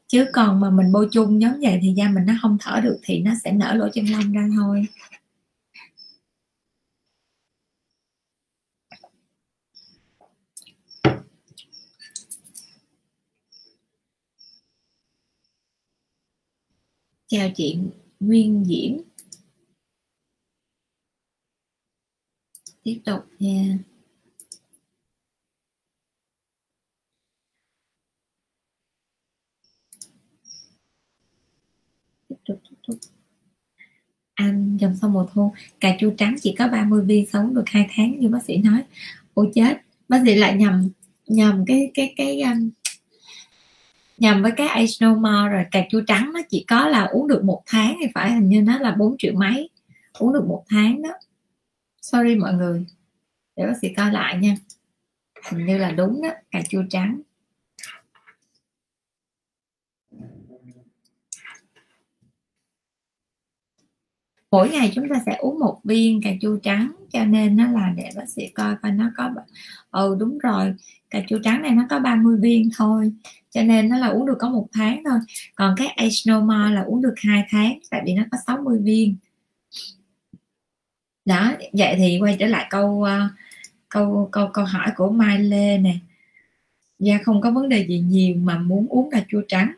Chứ còn mà mình bôi chung giống vậy thì da mình nó không thở được, thì nó sẽ nở lỗ chân lông ra thôi. Chào chị Nguyên Diễm. Tiếp tục nha. Anh Dòng Sông Mùa Thu, cà chua trắng chỉ có 30 viên sống được 2 tháng như bác sĩ nói. Ôi chết, bác sĩ lại nhầm nhầm với cái Age No More rồi. Cà chua trắng nó chỉ có là uống được 1 tháng thì phải, hình như nó là 4 triệu mấy, uống được 1 tháng đó. Sorry mọi người, để bác sĩ coi lại nha. Hình như là đúng đó, cà chua trắng. Mỗi ngày chúng ta sẽ uống 1 viên cà chua trắng, cho nên nó là, để bác sĩ coi coi nó có, đúng rồi, cà chua trắng này nó có 30 viên thôi, cho nên nó là uống được có 1 tháng thôi. Còn cái Age No More là uống được 2 tháng, tại vì nó có 60 viên. Đó, vậy thì quay trở lại câu hỏi của Mai Lê nè. Da không có vấn đề gì nhiều mà muốn uống cà chua trắng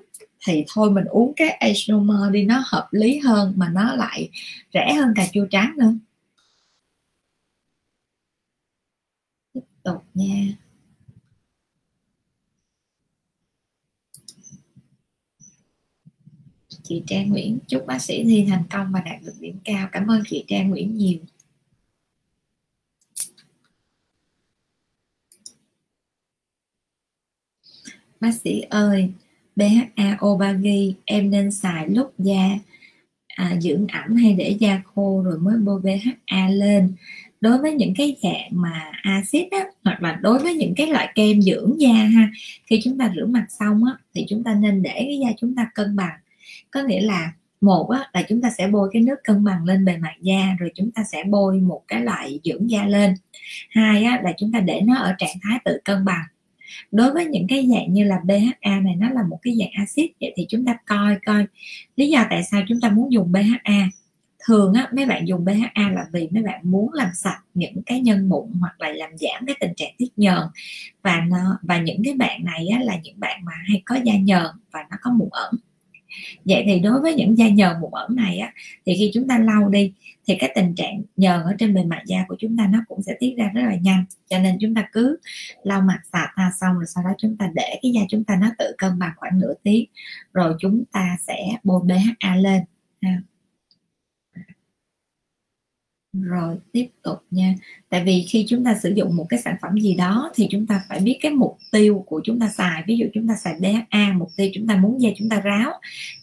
thì thôi mình uống cái Age No More đi, nó hợp lý hơn mà nó lại rẻ hơn cà chua trắng nữa. Tiếp tục nha. Chị Trang Nguyễn, chúc bác sĩ thi thành công và đạt được điểm cao. Cảm ơn chị Trang Nguyễn nhiều. Bác sĩ ơi, BHA-Obagi em nên xài lúc da dưỡng ẩm hay để da khô rồi mới bôi BHA lên? Đối với những cái dạng mà acid á, hoặc là đối với những cái loại kem dưỡng da ha, khi chúng ta rửa mặt xong á, thì chúng ta nên để cái da chúng ta cân bằng. Có nghĩa là một á, là chúng ta sẽ bôi cái nước cân bằng lên bề mặt da, rồi chúng ta sẽ bôi một cái loại dưỡng da lên. Hai á, là chúng ta để nó ở trạng thái tự cân bằng. Đối với những cái dạng như là BHA này, nó là một cái dạng axit, vậy thì chúng ta coi lý do tại sao chúng ta muốn dùng BHA. Thường á, mấy bạn dùng BHA là vì mấy bạn muốn làm sạch những cái nhân mụn hoặc là làm giảm cái tình trạng tiết nhờn, và những cái bạn này á, là những bạn mà hay có da nhờn và nó có mụn ẩn. Vậy thì đối với những da nhờn mụn ẩn này á, thì khi chúng ta lau đi thì cái tình trạng nhờn ở trên bề mặt da của chúng ta nó cũng sẽ tiết ra rất là nhanh, cho nên chúng ta cứ lau mặt sạch ha, xong rồi sau đó chúng ta để cái da chúng ta nó tự cân bằng khoảng nửa tiếng rồi chúng ta sẽ bôi BHA lên ha. Rồi tiếp tục nha. Tại vì khi chúng ta sử dụng một cái sản phẩm gì đó thì chúng ta phải biết cái mục tiêu của chúng ta xài. Ví dụ chúng ta xài BHA, mục tiêu chúng ta muốn da chúng ta ráo.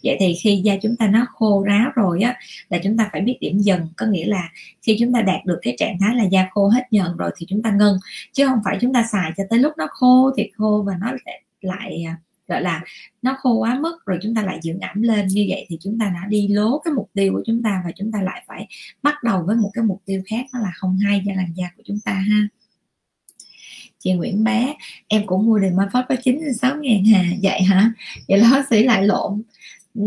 Vậy thì khi da chúng ta nó khô ráo rồi á, là chúng ta phải biết điểm dừng. Có nghĩa là khi chúng ta đạt được cái trạng thái là da khô hết nhờn rồi thì chúng ta ngưng, chứ không phải chúng ta xài cho tới lúc nó khô thì khô và nó lại gọi là nó khô quá mức rồi chúng ta lại dưỡng ẩm lên. Như vậy thì chúng ta đã đi lố cái mục tiêu của chúng ta và chúng ta lại phải bắt đầu với một cái mục tiêu khác, nó là không hay cho làn da của chúng ta ha. Chị Nguyễn bé, em cũng mua Dermafos có 96.000 hà. Vậy hả? Vậy là bác sĩ lại lộn.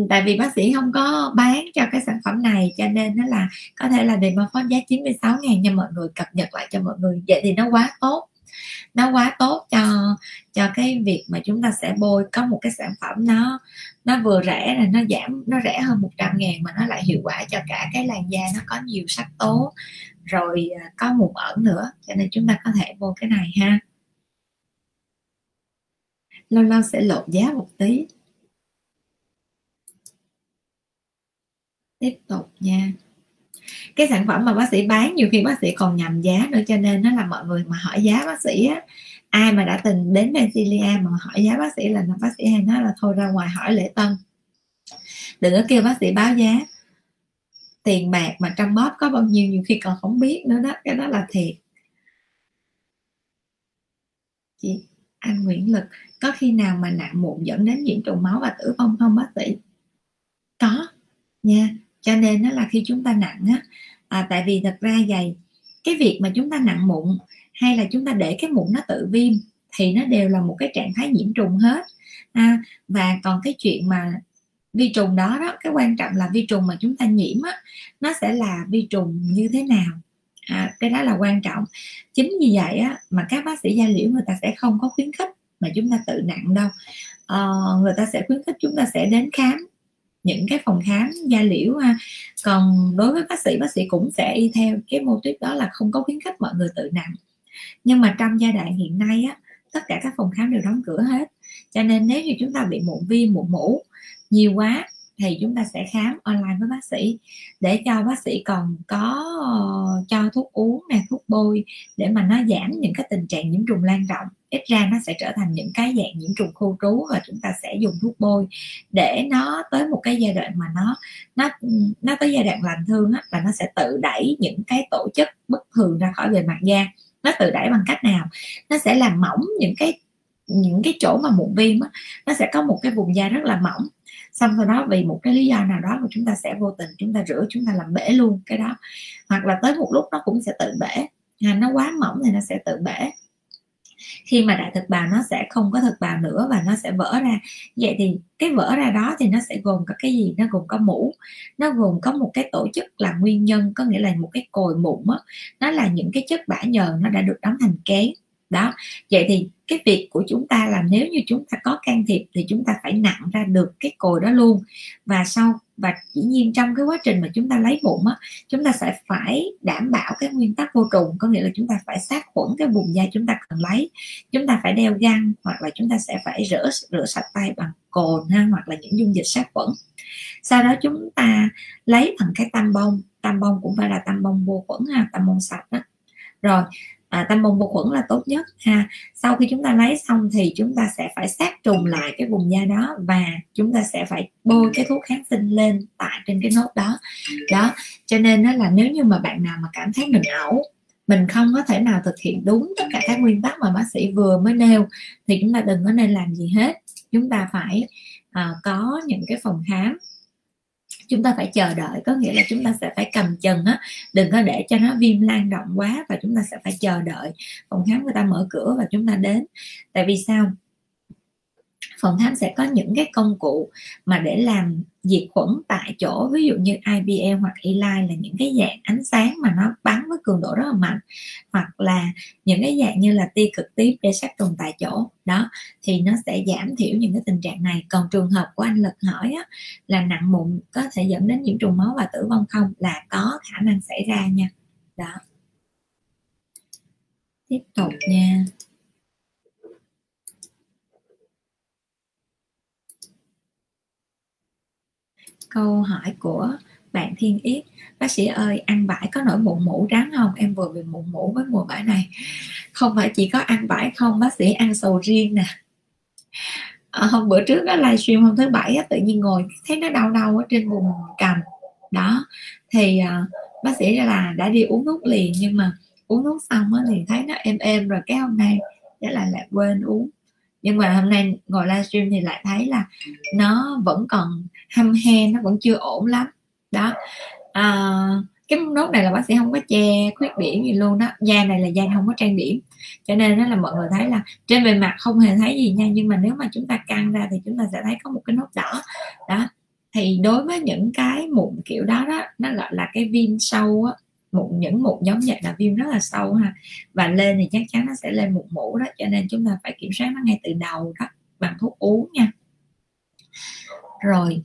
Tại vì bác sĩ không có bán cho cái sản phẩm này cho nên nó là có thể là Dermafos giá 96.000 nha mọi người, cập nhật lại cho mọi người. Vậy thì nó quá tốt. Nó quá tốt cho cái việc mà chúng ta sẽ bôi có một cái sản phẩm nó vừa rẻ là nó rẻ hơn 100.000 mà nó lại hiệu quả cho cả cái làn da nó có nhiều sắc tố rồi có mụn ẩn nữa, cho nên chúng ta có thể bôi cái này ha. Lâu lâu sẽ lột giá một tí. Tiếp tục nha. Cái sản phẩm mà bác sĩ bán nhiều khi bác sĩ còn nhầm giá nữa, cho nên nó là mọi người mà hỏi giá bác sĩ á, ai mà đã từng đến Benzilia mà hỏi giá bác sĩ là bác sĩ hay nói là thôi ra ngoài hỏi lễ tân, đừng có kêu bác sĩ báo giá. Tiền bạc mà trong bóp có bao nhiêu nhiều khi còn không biết nữa đó, cái đó là thiệt. Chị Anh Nguyễn Lực, có khi nào mà nặng mụn dẫn đến nhiễm trùng máu và tử vong không bác sĩ? Có nha. Cho nên nó là khi chúng ta nặng á, tại vì thật ra vậy, cái việc mà chúng ta nặng mụn hay là chúng ta để cái mụn nó tự viêm thì nó đều là một cái trạng thái nhiễm trùng hết. Và còn cái chuyện mà vi trùng đó, cái quan trọng là vi trùng mà chúng ta nhiễm á, nó sẽ là vi trùng như thế nào. Cái đó là quan trọng. Chính vì vậy á, mà các bác sĩ da liễu người ta sẽ không có khuyến khích mà chúng ta tự nặng đâu. Người ta sẽ khuyến khích chúng ta sẽ đến khám những cái phòng khám da liễu ha. Còn đối với bác sĩ cũng sẽ y theo cái mô típ đó là không có khuyến khích mọi người tự nặng. Nhưng mà trong giai đoạn hiện nay á, tất cả các phòng khám đều đóng cửa hết, cho nên nếu như chúng ta bị mụn viêm, mụn mủ nhiều quá thì chúng ta sẽ khám online với bác sĩ để cho bác sĩ còn có cho thuốc uống nè, thuốc bôi để mà nó giảm những cái tình trạng nhiễm trùng lan rộng. Ít ra nó sẽ trở thành những cái dạng nhiễm trùng khu trú và chúng ta sẽ dùng thuốc bôi để nó tới một cái giai đoạn mà nó tới giai đoạn lành thương á, là nó sẽ tự đẩy những cái tổ chức bất thường ra khỏi bề mặt da. Nó tự đẩy bằng cách nào? Nó sẽ làm mỏng những cái chỗ mà mụn viêm á, nó sẽ có một cái vùng da rất là mỏng. Xong rồi đó vì một cái lý do nào đó mà chúng ta sẽ vô tình chúng ta rửa chúng ta làm bể luôn cái đó, hoặc là tới một lúc nó cũng sẽ tự bể. Nó quá mỏng thì nó sẽ tự bể, khi mà đại thực bào nó sẽ không có thực bào nữa và nó sẽ vỡ ra. Vậy thì cái vỡ ra đó thì nó sẽ gồm có cái gì? Nó gồm có mũ, nó gồm có một cái tổ chức là nguyên nhân, có nghĩa là một cái cồi mụn đó, nó là những cái chất bã nhờn nó đã được đóng thành kén đó. Vậy thì cái việc của chúng ta là nếu như chúng ta có can thiệp thì chúng ta phải nặng ra được cái cồi đó luôn. Và dĩ nhiên trong cái quá trình mà chúng ta lấy mụn á, chúng ta sẽ phải đảm bảo cái nguyên tắc vô trùng, có nghĩa là chúng ta phải sát khuẩn cái vùng da chúng ta cần lấy, chúng ta phải đeo găng hoặc là chúng ta sẽ phải rửa sạch tay bằng cồn ha, hoặc là những dung dịch sát khuẩn. Sau đó chúng ta lấy bằng cái tăm bông cũng phải là tăm bông vô khuẩn ha, tăm bông sạch đó. Rồi tăm bông vô khuẩn là tốt nhất ha. Sau khi chúng ta lấy xong thì chúng ta sẽ phải sát trùng lại cái vùng da đó và chúng ta sẽ phải bôi cái thuốc kháng sinh lên tại trên cái nốt đó. Cho nên đó là nếu như mà bạn nào mà cảm thấy mình ẩu, mình không có thể nào thực hiện đúng tất cả các nguyên tắc mà bác sĩ vừa mới nêu thì chúng ta đừng có nên làm gì hết. Chúng ta phải có những cái phòng khám chúng ta phải chờ đợi, có nghĩa là chúng ta sẽ phải cầm chừng á, đừng có để cho nó viêm lan rộng quá, và chúng ta sẽ phải chờ đợi phòng khám người ta mở cửa và chúng ta đến. Tại vì sao? Phòng khám sẽ có những cái công cụ mà để làm diệt khuẩn tại chỗ, ví dụ như IPL hoặc E-line là những cái dạng ánh sáng mà nó bắn với cường độ rất là mạnh, hoặc là những cái dạng như là tia cực tím để sát trùng tại chỗ đó, thì nó sẽ giảm thiểu những cái tình trạng này. Còn trường hợp của anh Lực hỏi á, là nặng mụn có thể dẫn đến nhiễm trùng máu và tử vong không, là có khả năng xảy ra nha. Đó, tiếp tục nha. Câu hỏi của bạn Thiên Yết: bác sĩ ơi, ăn bãi có nổi mụn mủ rám không? Em vừa bị mụn mủ với mùa bãi này. Không phải chỉ có ăn bãi không, bác sĩ ăn sầu riêng nè. Hôm bữa trước á, livestream hôm thứ bảy á, tự nhiên ngồi thấy nó đau đau ở trên vùng cằm đó, thì bác sĩ là đã đi uống thuốc liền, nhưng mà uống thuốc xong á, thì thấy nó êm rồi, cái hôm nay lại quên uống. Nhưng mà hôm nay ngồi livestream thì lại thấy là nó vẫn còn hăm he, nó vẫn chưa ổn lắm đó. Cái nốt này là bác sĩ không có che khuyết điểm gì luôn đó, da này là da không có trang điểm, cho nên đó là mọi người thấy là trên bề mặt không hề thấy gì nha, nhưng mà nếu mà chúng ta căng ra thì chúng ta sẽ thấy có một cái nốt đỏ đó. Thì đối với những cái mụn kiểu đó đó, nó gọi là cái viêm sâu á. Những mụn giống vậy là viêm rất là sâu ha, và lên thì chắc chắn nó sẽ lên mụn mủ đó, cho nên chúng ta phải kiểm soát nó ngay từ đầu đó bằng thuốc uống nha. Rồi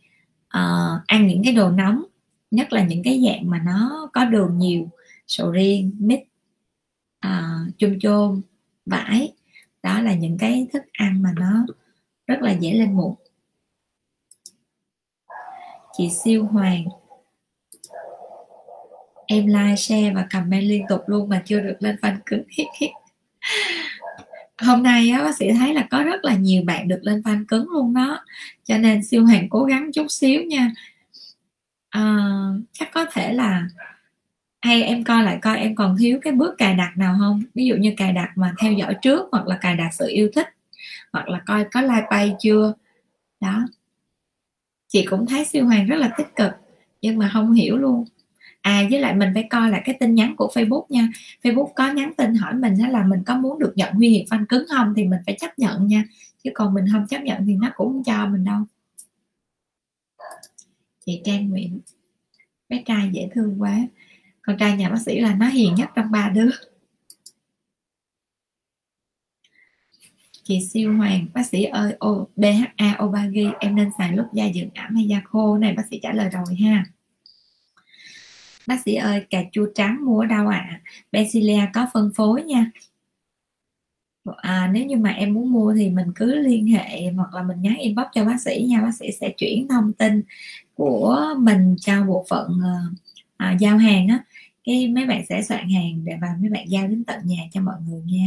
ăn những cái đồ nóng, nhất là những cái dạng mà nó có đường nhiều, sầu riêng, mít, chôm chôm, vải, đó là những cái thức ăn mà nó rất là dễ lên mụn. Chị Siêu Hoàng: em like, share và comment liên tục luôn mà chưa được lên fan cứng. Hôm nay á, bác sĩ thấy là có rất là nhiều bạn được lên fan cứng luôn đó, cho nên Siêu Hoàng cố gắng chút xíu nha. Chắc có thể là hay em coi lại coi em còn thiếu cái bước cài đặt nào không, ví dụ như cài đặt mà theo dõi trước, hoặc là cài đặt sự yêu thích, hoặc là coi có like page chưa đó. Chị cũng thấy Siêu Hoàng rất là tích cực nhưng mà không hiểu luôn. Với lại mình phải coi lại cái tin nhắn của Facebook nha. Facebook có nhắn tin hỏi mình là mình có muốn được nhận huy hiệu fan cứng không, thì mình phải chấp nhận nha, chứ còn mình không chấp nhận thì nó cũng không cho mình đâu. Chị Trang Nguyễn: bé trai dễ thương quá, con trai nhà bác sĩ là nó hiền nhất trong 3 đứa. Chị Siêu Hoàng: bác sĩ ơi, BHA Obagi em nên xài lúc da dưỡng ẩm hay da khô? Này bác sĩ trả lời rồi ha. Bác sĩ ơi, cà chua trắng mua ở đâu ạ? Benzilia có phân phối nha. Nếu như mà em muốn mua thì mình cứ liên hệ hoặc là mình nhắn inbox cho bác sĩ nha. Bác sĩ sẽ chuyển thông tin của mình cho bộ phận giao hàng á. Cái mấy bạn sẽ soạn hàng để và mấy bạn giao đến tận nhà cho mọi người nha.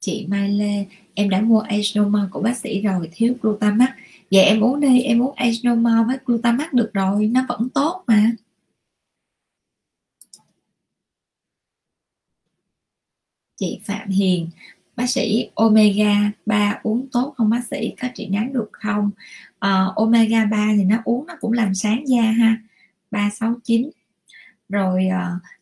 Chị Mai Lê: em đã mua Age No More của bác sĩ rồi, thiếu Glutamax. Vậy em uống đi, em uống Age No More với Glutamax được rồi, nó vẫn tốt mà. Chị Phạm Hiền: bác sĩ, Omega 3 uống tốt không bác sĩ, có trị nám được không? Omega 3 thì nó uống nó cũng làm sáng da ha, 369. Rồi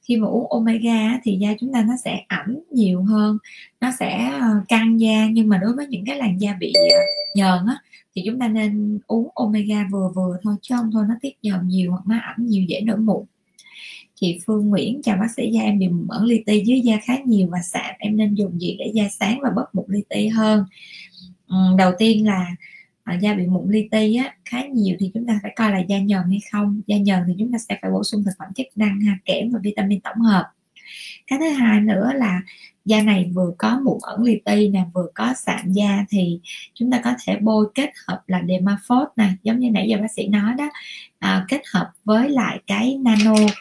khi mà uống omega thì da chúng ta nó sẽ ẩm nhiều hơn, nó sẽ căng da, nhưng mà đối với những cái làn da bị nhờn á, thì chúng ta nên uống omega vừa vừa thôi, chứ không thôi nó tiết nhờn nhiều hoặc nó ẩm nhiều dễ nổi mụn. Chị Phương Nguyễn: chào bác sĩ, da em bị mụn ẩn li ti dưới da khá nhiều và sạm, em nên dùng gì để da sáng và bớt mụn li ti hơn? Đầu tiên là da bị mụn li ti á khá nhiều thì chúng ta phải coi là da nhờn hay không. Da nhờn thì chúng ta sẽ phải bổ sung thực phẩm chức năng ha, kẽm và vitamin tổng hợp. Cái thứ hai nữa là da này vừa có mụn ẩn li ti nè, vừa có sạm da, thì chúng ta có thể bôi kết hợp là Dermafos nè, giống như nãy giờ bác sĩ nói đó, kết hợp với lại cái Nanolite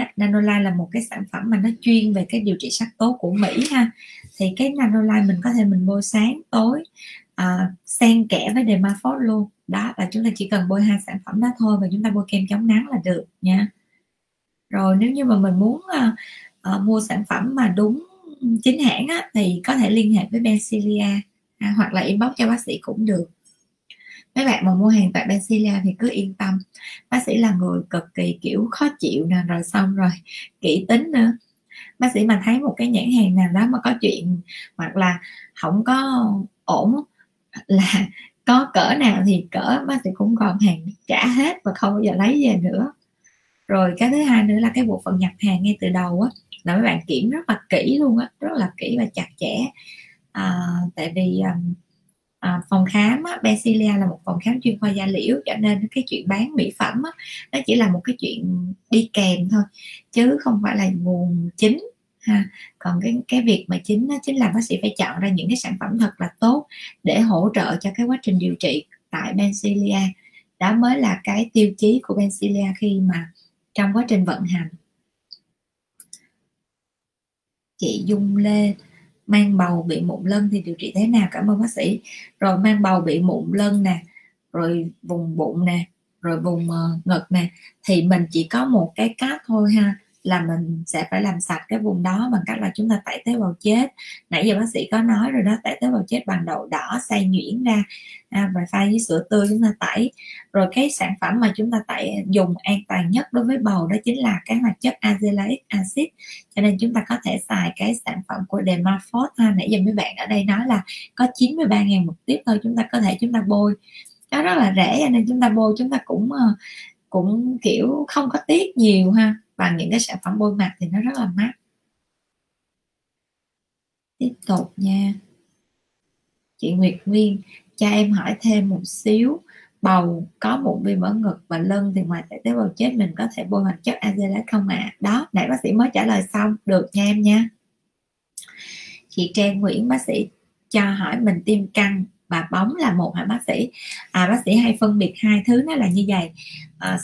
á. Nanolite là một cái sản phẩm mà nó chuyên về cái điều trị sắc tố của Mỹ ha, thì cái Nanolite mình có thể mình bôi sáng tối, xen kẽ với Dermafos luôn đó, là chúng ta chỉ cần bôi 2 sản phẩm đó thôi, và chúng ta bôi kem chống nắng là được nha. Rồi nếu như mà mình muốn mua sản phẩm mà đúng chính hãng á, thì có thể liên hệ với Benzilia hoặc là inbox cho bác sĩ cũng được. Mấy bạn mà mua hàng tại Benzilia thì cứ yên tâm, bác sĩ là người cực kỳ kiểu khó chịu nè, rồi xong rồi kỹ tính nữa. Bác sĩ mà thấy một cái nhãn hàng nào đó mà có chuyện hoặc là không có ổn, là có cỡ nào thì cỡ bác sĩ cũng gom hàng trả hết và không bao giờ lấy về nữa. Rồi cái thứ hai nữa là cái bộ phận nhập hàng ngay từ đầu á, là mấy bạn kiểm rất là kỹ luôn á, rất là kỹ và chặt chẽ. Tại vì phòng khám Benzilia là một phòng khám chuyên khoa da liễu, cho nên cái chuyện bán mỹ phẩm á, nó chỉ là một cái chuyện đi kèm thôi chứ không phải là nguồn chính ha. Còn cái việc mà chính đó, chính là bác sĩ phải chọn ra những cái sản phẩm thật là tốt để hỗ trợ cho cái quá trình điều trị tại Benzilia. Đó mới là cái tiêu chí của Benzilia khi mà trong quá trình vận hành. Chị Dung Lê, mang bầu bị mụn lân thì điều trị thế nào? Cảm ơn bác sĩ. Rồi mang bầu bị mụn lân nè, rồi vùng bụng nè, rồi vùng ngực nè, thì mình chỉ có một cái cách thôi ha, là mình sẽ phải làm sạch cái vùng đó bằng cách là chúng ta tẩy tế bào chết. Nãy giờ bác sĩ có nói rồi đó, tẩy tế bào chết bằng đậu đỏ xay nhuyễn ra và pha với sữa tươi chúng ta tẩy. Rồi cái sản phẩm mà chúng ta tẩy dùng an toàn nhất đối với bầu đó chính là cái hoạt chất Azelaic acid, cho nên chúng ta có thể xài cái sản phẩm của Dermafos ha. Nãy giờ mấy bạn ở đây nói là có 93.000 một tiếp thôi, chúng ta có thể chúng ta bôi, nó rất là rẻ nên chúng ta bôi chúng ta cũng kiểu không có tiếc nhiều ha. Và những cái sản phẩm bôi mặt thì nó rất là mát. Tiếp tục nha. Chị Nguyệt Nguyên, cho em hỏi thêm một xíu. Bầu có mụn viêm ở ngực và lưng thì ngoài tẩy tế bào chết mình có thể bôi hoạt chất Azelaic không ạ? Đó, nãy bác sĩ mới trả lời xong. Được nha em nha. Chị Trang Nguyễn, bác sĩ cho hỏi mình tim căng và bóng là một hả bác sĩ? Bác sĩ hay phân biệt hai thứ, nó là như vậy.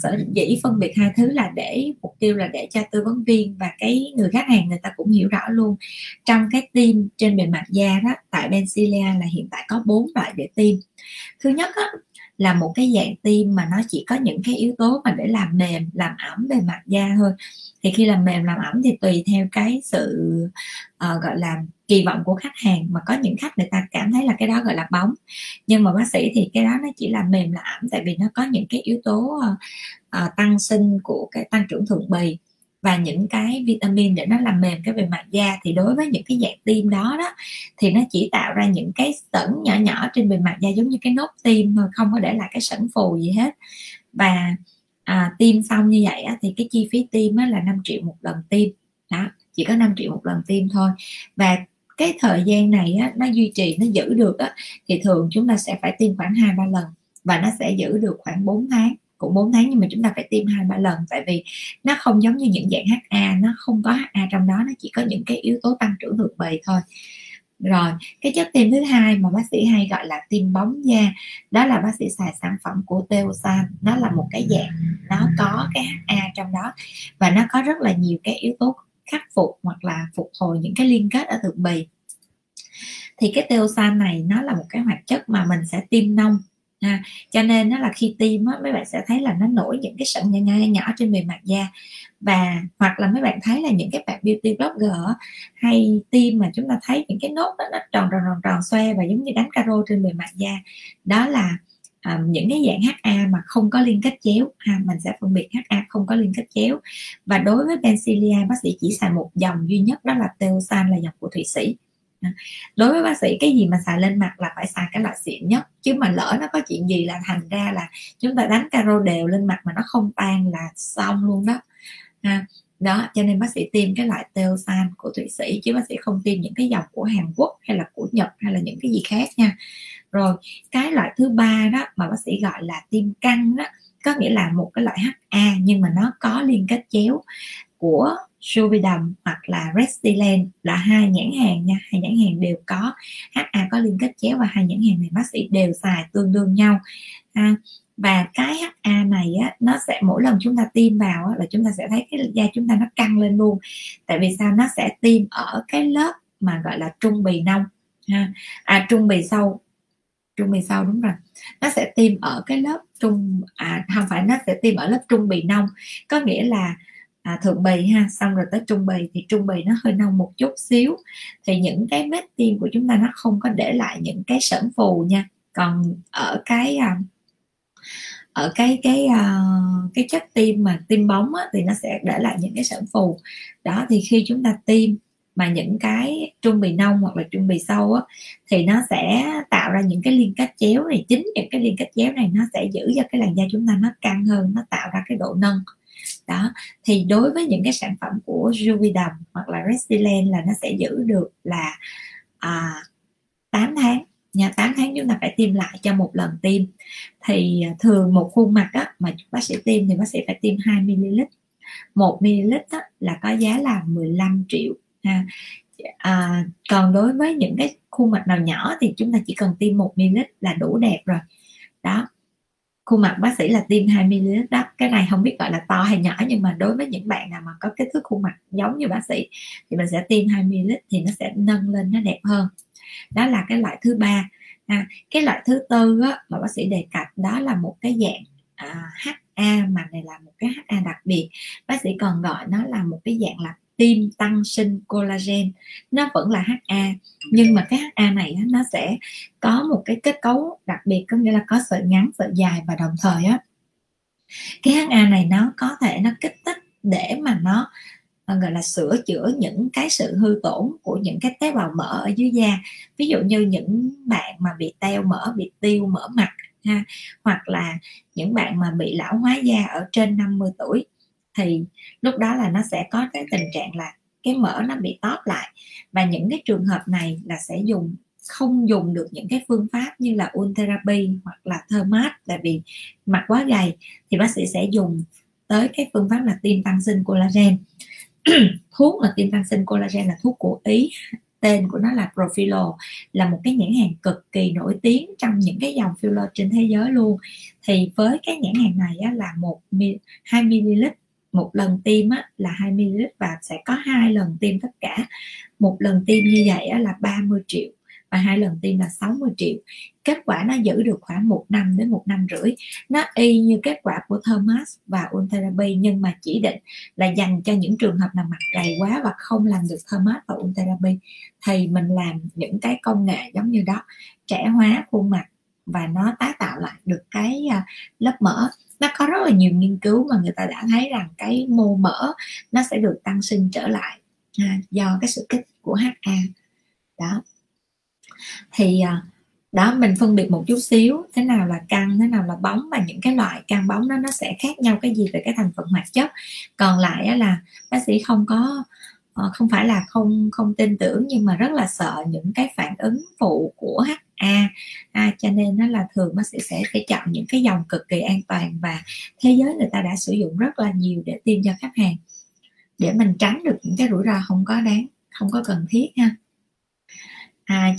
Sở dĩ phân biệt hai thứ là để mục tiêu là để cho tư vấn viên và cái người khách hàng người ta cũng hiểu rõ luôn. Trong cái tim trên bề mặt da đó, tại Benzilia là hiện tại có 4 loại để tim. Thứ nhất đó, là một cái dạng tim mà nó chỉ có những cái yếu tố mà để làm mềm, làm ẩm bề mặt da thôi. Thì khi làm mềm, làm ẩm thì tùy theo cái sự gọi là kỳ vọng của khách hàng, mà có những khách người ta cảm thấy là cái đó gọi là bóng, nhưng mà bác sĩ thì cái đó nó chỉ là mềm là ẩm, tại vì nó có những cái yếu tố tăng sinh của cái tăng trưởng thượng bì và những cái vitamin để nó làm mềm cái bề mặt da. Thì đối với những cái dạng tim đó đó thì nó chỉ tạo ra những cái sẩn nhỏ nhỏ trên bề mặt da giống như cái nốt tim thôi, không có để lại cái sẩn phù gì hết. Và tiêm xong như vậy á, thì cái chi phí tiêm á, là 5 triệu một lần tiêm đó, chỉ có 5 triệu một lần tiêm thôi. Và cái thời gian này á, nó duy trì, nó giữ được á, thì thường chúng ta sẽ phải tiêm khoảng 2-3 lần và nó sẽ giữ được khoảng 4 tháng. Cũng 4 tháng nhưng mà chúng ta phải tiêm 2-3 lần, tại vì nó không giống như những dạng HA, nó không có HA trong đó, nó chỉ có những cái yếu tố tăng trưởng thượng bì thôi. Rồi, cái chất tiêm thứ hai mà bác sĩ hay gọi là tiêm bóng da, đó là bác sĩ xài sản phẩm của Teoxane. Nó là một cái dạng, nó có cái HA trong đó và nó có rất là nhiều cái yếu tố khắc phục hoặc là phục hồi những cái liên kết ở thượng bì. Thì cái Teoxane này nó là một cái hoạt chất mà mình sẽ tiêm nông. Cho nên nó là khi tiêm á, mấy bạn sẽ thấy là nó nổi những cái sẩn nhỏ trên bề mặt da. Và hoặc là mấy bạn thấy là những cái bạn beauty blogger á, hay tiêm mà chúng ta thấy những cái nốt đó, nó tròn xoe và giống như đánh caro trên bề mặt da. Đó là những cái dạng HA mà không có liên kết chéo ha, mình sẽ phân biệt HA không có liên kết chéo. Và đối với Benzilia, bác sĩ chỉ xài một dòng duy nhất, đó là Teoxane, là dòng của Thụy Sĩ. Đối với bác sĩ, cái gì mà xài lên mặt là phải xài cái loại xịn nhất, chứ mà lỡ nó có chuyện gì là thành ra là chúng ta đánh caro đều lên mặt mà nó không tan là xong luôn đó ha. Đó, cho nên bác sĩ tiêm cái loại Teoxane của Thụy Sĩ, chứ bác sĩ không tiêm những cái dòng của Hàn Quốc hay là của Nhật hay là những cái gì khác nha. Rồi cái loại thứ ba đó mà bác sĩ gọi là tiêm căng đó, có nghĩa là một cái loại HA nhưng mà nó có liên kết chéo, của Suvidam hoặc là Restylane, là hai nhãn hàng nha, hai nhãn hàng đều có HA có liên kết chéo và hai nhãn hàng này bác sĩ đều xài tương đương nhau. Và cái HA này á, nó sẽ mỗi lần chúng ta tiêm vào á, là chúng ta sẽ thấy cái da chúng ta nó căng lên luôn. Tại vì sao? Nó sẽ tiêm ở cái lớp mà gọi là trung bì nông ha, trung bì sâu đúng rồi. Nó sẽ tiêm ở cái lớp trung, không phải, nó sẽ tiêm ở lớp trung bì nông, có nghĩa là thượng bì ha, xong rồi tới trung bì, thì trung bì nó hơi nông một chút xíu, thì những cái vết tiêm của chúng ta nó không có để lại những cái sởn phù nha. Còn ở cái chất tiêm mà tiêm bóng á, thì nó sẽ để lại những cái sởn phù đó. Thì khi chúng ta tiêm mà những cái trung bì nông hoặc là trung bì sâu á, thì nó sẽ tạo ra những cái liên kết chéo này. Chính những cái liên kết chéo này nó sẽ giữ cho cái làn da chúng ta nó căng hơn, nó tạo ra cái độ nâng đó. Thì đối với những cái sản phẩm của Juvidam hoặc là Restylane là nó sẽ giữ được là 8 tháng nha. 8 tháng chúng ta phải tiêm lại cho một lần tiêm. Thì thường một khuôn mặt á, mà bác sĩ tiêm thì bác sĩ phải tiêm 2ml. 1ml á, là có giá là 15 triệu ha. Còn đối với những cái khuôn mặt nào nhỏ thì chúng ta chỉ cần tiêm 1ml là đủ đẹp rồi đó. Khuôn mặt bác sĩ là tiêm 2ml đó. Cái này không biết gọi là to hay nhỏ, nhưng mà đối với những bạn nào mà có kích thước khuôn mặt giống như bác sĩ thì mình sẽ tiêm 2ml thì nó sẽ nâng lên, nó đẹp hơn. Đó là cái loại thứ ba. Cái loại thứ tư á, mà bác sĩ đề cập đó là một cái dạng HA, mà này là một cái HA đặc biệt. Bác sĩ còn gọi nó là một cái dạng là tiêm tăng sinh collagen. Nó vẫn là HA, nhưng mà cái HA này nó sẽ có một cái kết cấu đặc biệt, có nghĩa là có sợi ngắn, sợi dài, và đồng thời á, cái HA này nó có thể nó kích thích để mà nó gọi là sửa chữa những cái sự hư tổn của những cái tế bào mỡ ở dưới da. Ví dụ như những bạn mà bị teo mỡ, bị tiêu mỡ mặt ha, hoặc là những bạn mà bị lão hóa da ở trên 50 tuổi, thì lúc đó là nó sẽ có cái tình trạng là cái mỡ nó bị tóp lại. Và những cái trường hợp này là sẽ không dùng được những cái phương pháp như là ultherapy hoặc là thermat, tại vì mặt quá gầy, thì bác sĩ sẽ dùng tới cái phương pháp là tiêm tăng sinh collagen. Thuốc mà tiêm tăng sinh collagen là thuốc của Ý, tên của nó là Profilo, là một cái nhãn hàng cực kỳ nổi tiếng trong những cái dòng filler trên thế giới luôn. Thì với cái nhãn hàng này á, là 2ml một lần tiêm á, là 2ml, và sẽ có 2 lần tiêm tất cả. Một lần tiêm như vậy á, là 30 triệu và 2 lần tiêm là 60 triệu. Kết quả nó giữ được khoảng 1 năm đến 1 năm rưỡi. Nó y như kết quả của Thermas và Ultherapy, nhưng mà chỉ định là dành cho những trường hợp nào mặt gầy quá và không làm được Thermas và Ultherapy, thì mình làm những cái công nghệ giống như đó, trẻ hóa khuôn mặt và nó tái tạo lại được cái lớp mỡ. Nó có rất là nhiều nghiên cứu mà người ta đã thấy rằng cái mô mỡ nó sẽ được tăng sinh trở lại do cái sự kích thích của HA đó. Thì đó, mình phân biệt một chút xíu thế nào là căng, thế nào là bóng, và những cái loại căng bóng đó nó sẽ khác nhau cái gì về cái thành phần hoạt chất. Còn lại là bác sĩ không phải là không tin tưởng, nhưng mà rất là sợ những cái phản ứng phụ của HA, cho nên nó là thường bác sĩ sẽ phải chọn những cái dòng cực kỳ an toàn và thế giới người ta đã sử dụng rất là nhiều để tiêm cho khách hàng, để mình tránh được những cái rủi ro không có cần thiết ha.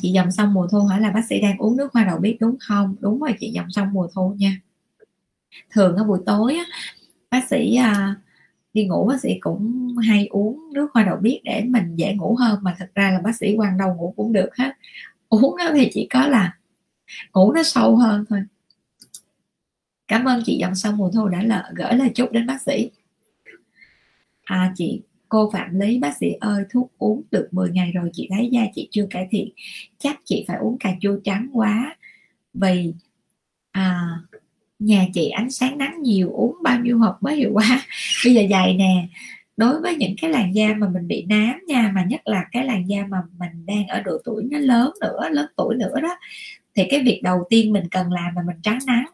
Chị Dòng Sông Mùa Thu hỏi là bác sĩ đang uống nước hoa đậu biếc đúng không? Đúng rồi chị Dòng Sông Mùa Thu nha. Thường ở buổi tối bác sĩ đi ngủ, bác sĩ cũng hay uống nước hoa đậu biếc để mình dễ ngủ hơn. Mà thật ra là bác sĩ quăng đầu ngủ cũng được hết. Uống thì chỉ có là ngủ nó sâu hơn thôi. Cảm ơn chị Dòng Sông Mùa Thu đã gửi lời chúc đến bác sĩ. Cô Phạm Lý, bác sĩ ơi, thuốc uống được 10 ngày rồi chị thấy da chị chưa cải thiện, chắc chị phải uống cà chua trắng quá, vì nhà chị ánh sáng nắng nhiều, uống bao nhiêu hộp mới hiệu quả. Bây giờ dày nè, đối với những cái làn da mà mình bị nám nha, mà nhất là cái làn da mà mình đang ở độ tuổi nó lớn tuổi nữa đó, thì cái việc đầu tiên mình cần làm là mình tránh nắng.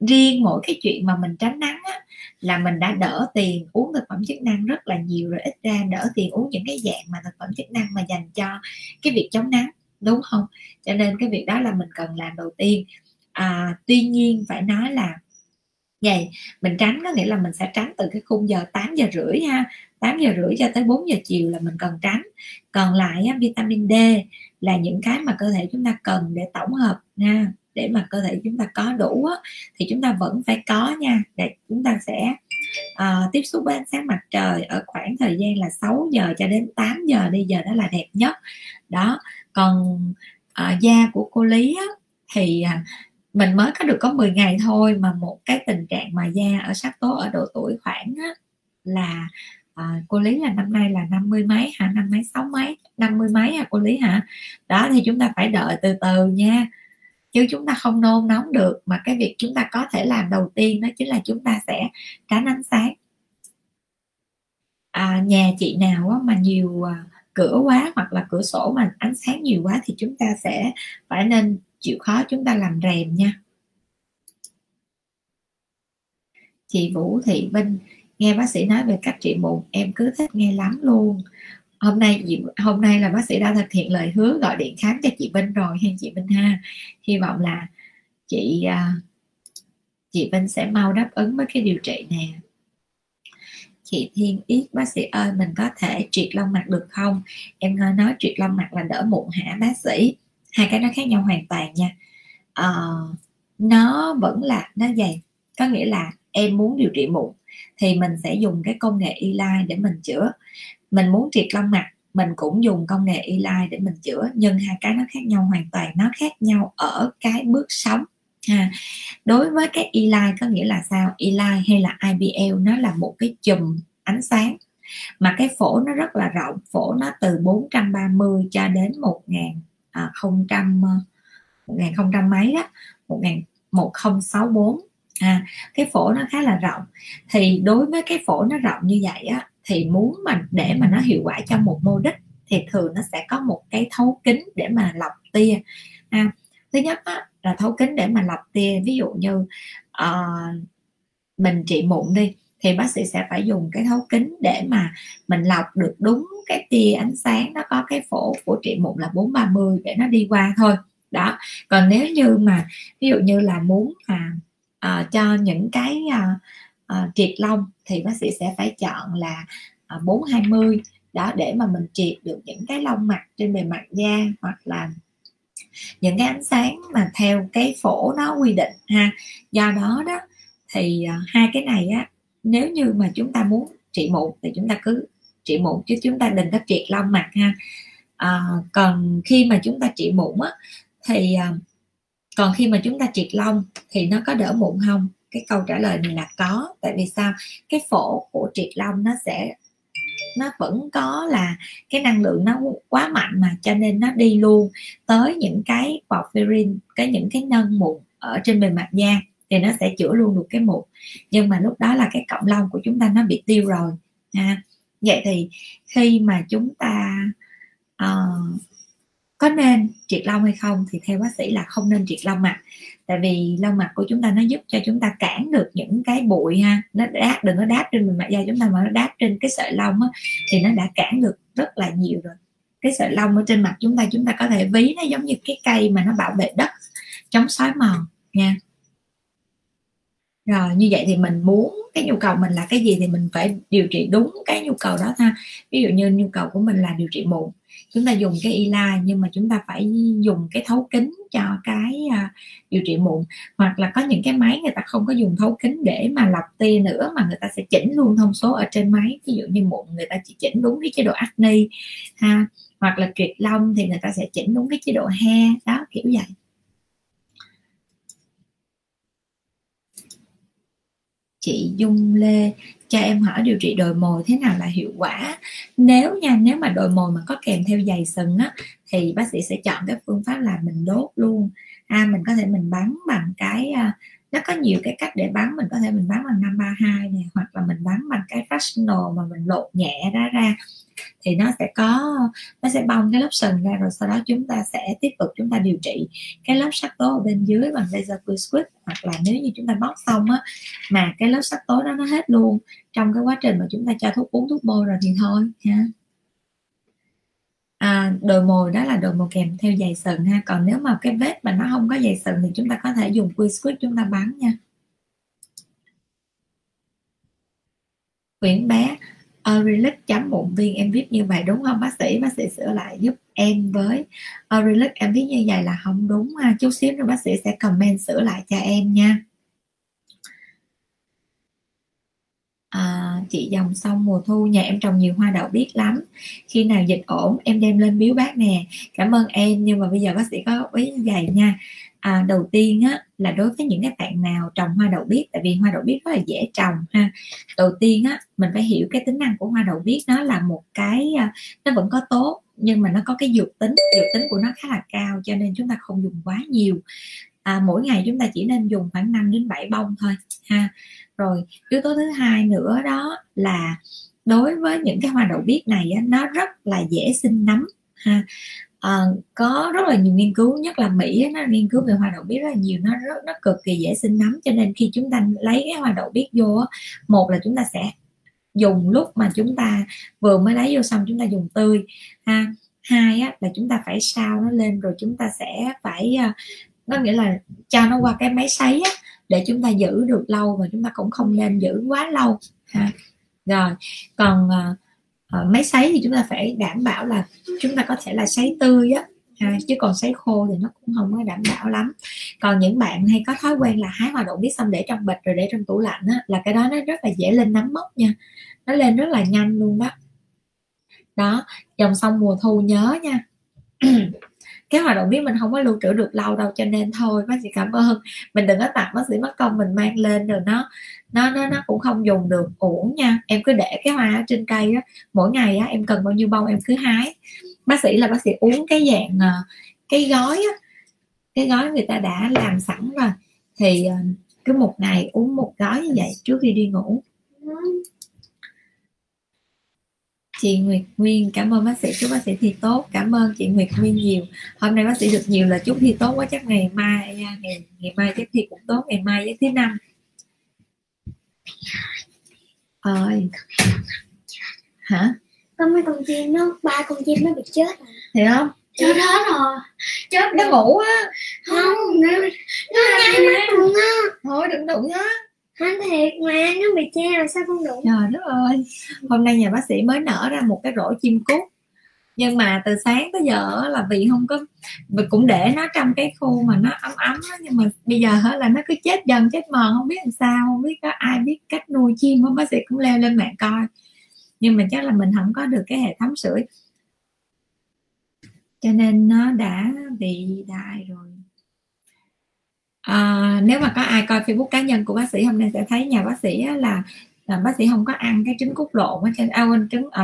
Riêng mỗi cái chuyện mà mình tránh nắng á, là mình đã đỡ tiền uống thực phẩm chức năng rất là nhiều rồi, ít ra đỡ tiền uống những cái dạng mà thực phẩm chức năng mà dành cho cái việc chống nắng, đúng không? Cho nên cái việc đó là mình cần làm đầu tiên. Tuy nhiên phải nói là vậy, mình tránh có nghĩa là mình sẽ tránh từ cái khung giờ 8 giờ rưỡi ha, 8 giờ rưỡi cho tới 4 giờ chiều là mình cần tránh. Còn lại vitamin D là những cái mà cơ thể chúng ta cần để tổng hợp nha, để mà cơ thể chúng ta có đủ á, thì chúng ta vẫn phải có nha. Để chúng ta sẽ tiếp xúc với ánh sáng mặt trời ở khoảng thời gian là 6 giờ cho đến 8 giờ đi, giờ đó là đẹp nhất đó. Còn da của cô Lý á, thì mình mới có được có 10 ngày thôi, mà một cái tình trạng mà da ở sắc tố ở độ tuổi khoảng là cô Lý là năm nay là 50 mấy hả, năm mấy, 6 mấy, 50 mấy hả cô Lý hả? Đó thì chúng ta phải đợi từ từ nha, chứ chúng ta không nôn nóng được. Mà cái việc chúng ta có thể làm đầu tiên đó chính là chúng ta sẽ tránh ánh sáng. Nhà chị nào mà nhiều cửa quá hoặc là cửa sổ mà ánh sáng nhiều quá thì chúng ta sẽ phải nên chịu khó chúng ta làm rèm nha. Chị Vũ Thị Vinh, nghe bác sĩ nói về cách trị mụn em cứ thích nghe lắm luôn. Hôm nay là bác sĩ đã thực hiện lời hứa gọi điện khám cho chị Vinh rồi hay chị Vinh ha. Hy vọng là chị Vinh sẽ mau đáp ứng với cái điều trị nè. Chị Thiên Yết, bác sĩ ơi mình có thể triệt lông mặt được không? Em nghe nói triệt lông mặt là đỡ mụn hả bác sĩ? Hai cái nó khác nhau hoàn toàn nha. Nó vẫn là nó dày, có nghĩa là em muốn điều trị mụn thì mình sẽ dùng cái công nghệ Eli để mình chữa. Mình muốn triệt lông mặt mình cũng dùng công nghệ Eli để mình chữa, nhưng hai cái nó khác nhau hoàn toàn, nó khác nhau ở cái bước sóng. Đối với cái Eli có nghĩa là sao? Eli hay là IPL nó là một cái chùm ánh sáng mà cái phổ nó rất là rộng, phổ nó từ 430 cho đến 1000 mấy đó, 1064. Cái phổ nó khá là rộng. Thì đối với cái phổ nó rộng như vậy á, thì muốn mà để mà nó hiệu quả cho một mô đích thì thường nó sẽ có một cái thấu kính để mà lọc tia. Thứ nhất á, là thấu kính để mà lọc tia. Ví dụ như mình trị mụn đi thì bác sĩ sẽ phải dùng cái thấu kính để mà mình lọc được đúng cái tia ánh sáng nó có cái phổ của trị mụn là 430 để nó đi qua thôi đó. Còn nếu như mà ví dụ như là muốn mà cho những cái triệt lông thì bác sĩ sẽ phải chọn là 420 đó để mà mình triệt được những cái lông mặt trên bề mặt da hoặc là những cái ánh sáng mà theo cái phổ nó quy định ha. Do đó đó thì hai cái này á, nếu như mà chúng ta muốn trị mụn thì chúng ta cứ trị mụn chứ chúng ta đừng có triệt lông mặt ha. Còn khi mà chúng ta trị mụn á thì còn khi mà chúng ta triệt lông thì nó có đỡ mụn không? Cái câu trả lời này là có. Tại vì sao? Cái phổ của triệt lông nó sẽ nó vẫn có là cái năng lượng nó quá mạnh mà, cho nên nó đi luôn tới những cái porphyrin, cái những cái nâng mụn ở trên bề mặt da thì nó sẽ chữa luôn được cái mụn. Nhưng mà lúc đó là cái cọng lông của chúng ta nó bị tiêu rồi ha. Vậy thì khi mà chúng ta có nên triệt lông hay không thì theo bác sĩ là không nên triệt lông mặt. Tại vì lông mặt của chúng ta nó giúp cho chúng ta cản được những cái bụi ha, nó đáp, đừng có đáp trên bề mặt da chúng ta mà nó đáp trên cái sợi lông á, thì nó đã cản được rất là nhiều rồi. Cái sợi lông ở trên mặt chúng ta có thể ví nó giống như cái cây mà nó bảo vệ đất chống xói mòn nha. Rồi như vậy thì mình muốn cái nhu cầu mình là cái gì thì mình phải điều trị đúng cái nhu cầu đó ha. Ví dụ như nhu cầu của mình là điều trị mụn, chúng ta dùng cái Eli nhưng mà chúng ta phải dùng cái thấu kính cho cái điều trị mụn. Hoặc là có những cái máy người ta không có dùng thấu kính để mà lọc tia nữa mà người ta sẽ chỉnh luôn thông số ở trên máy. Ví dụ như mụn người ta chỉ chỉnh đúng cái chế độ acne ha, hoặc là triệt lông thì người ta sẽ chỉnh đúng cái chế độ hair đó, kiểu vậy. Chị Dung Lê, cho em hỏi điều trị đồi mồi thế nào là hiệu quả? Nếu mà đồi mồi mà có kèm theo dày sừng á thì bác sĩ sẽ chọn cái phương pháp là mình đốt luôn. Mình có thể mình bắn bằng cái, nó có nhiều cái cách để bắn, mình có thể mình bắn bằng 532 này, hoặc là mình bắn bằng cái fractional mà mình lột nhẹ ra thì nó sẽ bong cái lớp sừng ra, rồi sau đó chúng ta sẽ tiếp tục chúng ta điều trị cái lớp sắc tố ở bên dưới bằng laser Q-squid. Hoặc là nếu như chúng ta bóc xong á mà cái lớp sắc tố đó nó hết luôn trong cái quá trình mà chúng ta cho thuốc uống thuốc bôi rồi thì thôi ha. Đồi mồi đó là đồi mồi kèm theo dày sừng ha. Còn nếu mà cái vết mà nó không có dày sừng thì chúng ta có thể dùng Q-squid chúng ta bắn nha. Quyển bé, Aurelix chấm mụn viên em viết như vậy đúng không bác sĩ? Bác sĩ sửa lại giúp em với. Aurelix em viết như vậy là không đúng ha. Chút xíu rồi bác sĩ sẽ comment sửa lại cho em nha. Chị Dòng Sông Mùa Thu, nhà em trồng nhiều hoa đậu biết lắm, khi nào dịch ổn em đem lên biếu bác nè. Cảm ơn em, nhưng mà bây giờ bác sĩ có ý dạy nha. Đầu tiên á là đối với những cái bạn nào trồng hoa đậu biếc, tại vì hoa đậu biếc rất là dễ trồng ha. Đầu tiên á, mình phải hiểu cái tính năng của hoa đậu biếc, nó là một cái, nó vẫn có tố nhưng mà nó có cái dược tính của nó khá là cao, cho nên chúng ta không dùng quá nhiều. Mỗi ngày chúng ta chỉ nên dùng khoảng 5 đến 7 bông thôi ha. Rồi yếu tố thứ hai nữa đó là đối với những cái hoa đậu biếc này á, nó rất là dễ sinh nấm ha. Có rất là nhiều nghiên cứu, nhất là Mỹ, nó nghiên cứu về hoa đậu biếc rất là nhiều, nó cực kỳ dễ sinh nấm, cho nên khi chúng ta lấy cái hoa đậu biếc vô, một là chúng ta sẽ dùng lúc mà chúng ta vừa mới lấy vô xong chúng ta dùng tươi ha. Hai á, là chúng ta phải sao nó lên, rồi chúng ta sẽ phải, nó nghĩa là cho nó qua cái máy sấy á, để chúng ta giữ được lâu, và chúng ta cũng không nên giữ quá lâu ha. Rồi còn máy sấy thì chúng ta phải đảm bảo là chúng ta có thể là sấy tươi á, chứ còn sấy khô thì nó cũng không có đảm bảo lắm. Còn những bạn hay có thói quen là hái hoa đậu biếc xong để trong bịch rồi để trong tủ lạnh á, là cái đó nó rất là dễ lên nấm mốc nha, nó lên rất là nhanh luôn đó. Đó, dòng sông mùa thu nhớ nha. Cái hoa đậu biếc mình không có lưu trữ được lâu đâu, cho nên thôi bác sĩ cảm ơn, mình đừng có tặng bác sĩ mất công mình mang lên rồi nó cũng không dùng được, uổng nha. Em cứ để cái hoa trên cây á, mỗi ngày á em cần bao nhiêu bông em cứ hái. Bác sĩ là bác sĩ uống cái dạng cái gói á, cái gói người ta đã làm sẵn rồi, thì cứ một ngày uống một gói như vậy trước khi đi ngủ. Chị Nguyệt Nguyên, cảm ơn bác sĩ, chúc bác sĩ thi tốt. Cảm ơn chị Nguyệt Nguyên nhiều. Hôm nay bác sĩ được nhiều là chúc thi tốt quá, chắc ngày mai chắc thi cũng tốt, ngày mai chắc thứ năm. Hả? Có mấy con chim nó, 3 con chim nó bị chết à? Thấy không? Chết hết rồi. Chết nó ngủ á. Không, nó nhai mắt luôn á. Thôi đừng đụng á. Anh thiệt mà, nó bị che rồi sao không đủ. Trời đất ơi, hôm nay nhà bác sĩ mới nở ra một cái rổ chim cút, nhưng mà từ sáng tới giờ là vì không có, mình cũng để nó trong cái khu mà nó ấm đó, nhưng mà bây giờ là nó cứ chết dần chết mòn, không biết làm sao, không biết có ai biết cách nuôi chim không. Bác sĩ cũng leo lên mạng coi, nhưng mà chắc là mình không có được cái hệ thống sưởi, cho nên nó đã bị đại rồi. Nếu mà có ai coi Facebook cá nhân của bác sĩ hôm nay sẽ thấy nhà bác sĩ là bác sĩ không có ăn cái trứng cút lộn,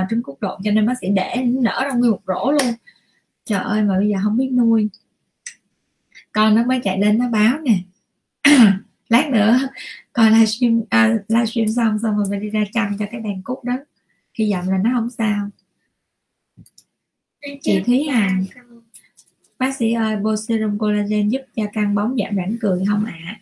trứng cút lộn, cho nên bác sĩ để nở ra nguyên một rổ luôn. Trời ơi, mà bây giờ không biết nuôi. Con nó mới chạy lên nó báo nè. Lát nữa coi livestream xong rồi mình đi ra chăm cho cái đàn cút đó. Hy vọng là nó không sao. Chị Thúy Hằng, bác sĩ ơi, Boserum collagen giúp cho căng bóng giảm rãnh cười không ạ?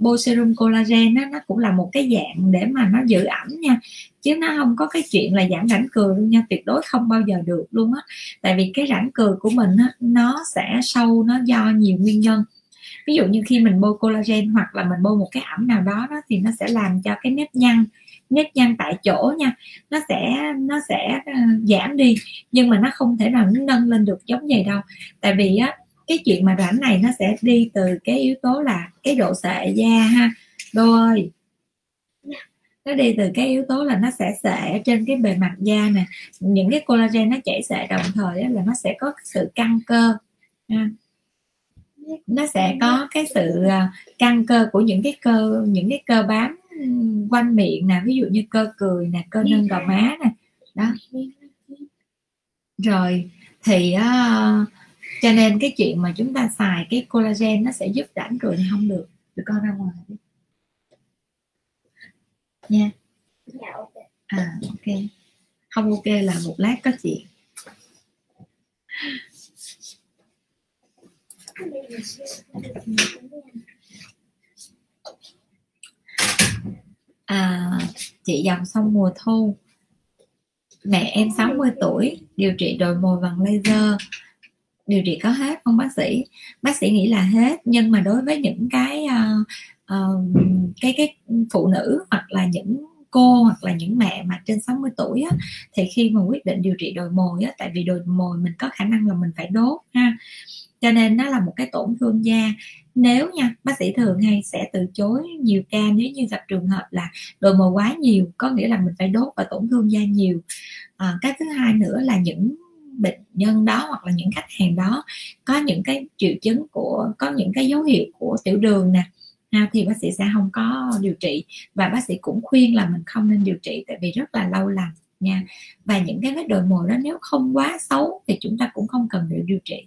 Boserum collagen nó cũng là một cái dạng để mà nó giữ ẩm nha, chứ nó không có cái chuyện là giảm rãnh cười luôn nha, tuyệt đối không bao giờ được luôn á. Tại vì cái rãnh cười của mình á, nó sẽ sâu, nó do nhiều nguyên nhân. Ví dụ như khi mình bôi collagen hoặc là mình bôi một cái ẩm nào đó, thì nó sẽ làm cho cái nếp nhăn tại chỗ nha, nó sẽ giảm đi, nhưng mà nó không thể nào nâng lên được giống vậy đâu. Tại vì á, cái chuyện mà rãnh này nó sẽ đi từ cái yếu tố là cái độ sệ da ha, Đô ơi, nó đi từ cái yếu tố là nó sẽ sệ trên cái bề mặt da nè, những cái collagen nó chảy sệ đồng thời á, là nó sẽ có sự căng cơ ha. Nó sẽ có cái sự căng cơ của những cái cơ bám quanh miệng nè, ví dụ như cơ cười nè, cơ nâng gò má nè đó. Rồi thì cho nên cái chuyện mà chúng ta xài cái collagen nó sẽ giúp rãnh cười thì không được. Tụi con ra ngoài đi nha. Ok, không ok là một lát có chuyện. Chị Dòng Sông Mùa Thu, mẹ em 60 tuổi điều trị đồi mồi bằng laser, điều trị có hết không bác sĩ? Bác sĩ nghĩ là hết, nhưng mà đối với những cái phụ nữ hoặc là những cô hoặc là những mẹ mà trên 60 tuổi á, thì khi mà quyết định điều trị đồi mồi á, tại vì đồi mồi mình có khả năng là mình phải đốt ha, cho nên nó là một cái tổn thương da. Nếu nha, bác sĩ thường hay sẽ từ chối nhiều ca nếu như gặp trường hợp là đồi mồi quá nhiều, có nghĩa là mình phải đốt và tổn thương da nhiều. Cái thứ hai nữa là những bệnh nhân đó hoặc là những khách hàng đó có những cái triệu chứng của, có những cái dấu hiệu của tiểu đường nè, thì bác sĩ sẽ không có điều trị, và bác sĩ cũng khuyên là mình không nên điều trị tại vì rất là lâu lành nha. Và những cái vết đồi mồi đó nếu không quá xấu thì chúng ta cũng không cần phải điều trị.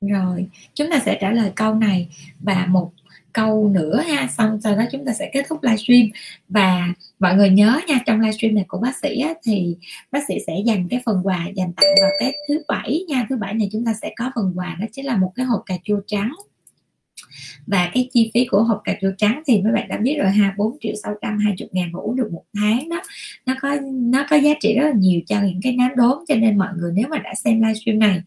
Rồi, chúng ta sẽ trả lời câu này và một câu nữa ha, xong sau đó chúng ta sẽ kết thúc livestream. Và mọi người nhớ nha, trong livestream này của bác sĩ á, thì bác sĩ sẽ dành cái phần quà dành tặng vào cái thứ bảy nha. Thứ bảy này chúng ta sẽ có phần quà, đó chính là một cái hộp cà chua trắng. Và cái chi phí của hộp cà chua trắng thì mấy bạn đã biết rồi ha, 4.620.000 và uống được một tháng đó, nó có giá trị rất là nhiều cho những cái nám đốm. Cho nên mọi người nếu mà đã xem livestream này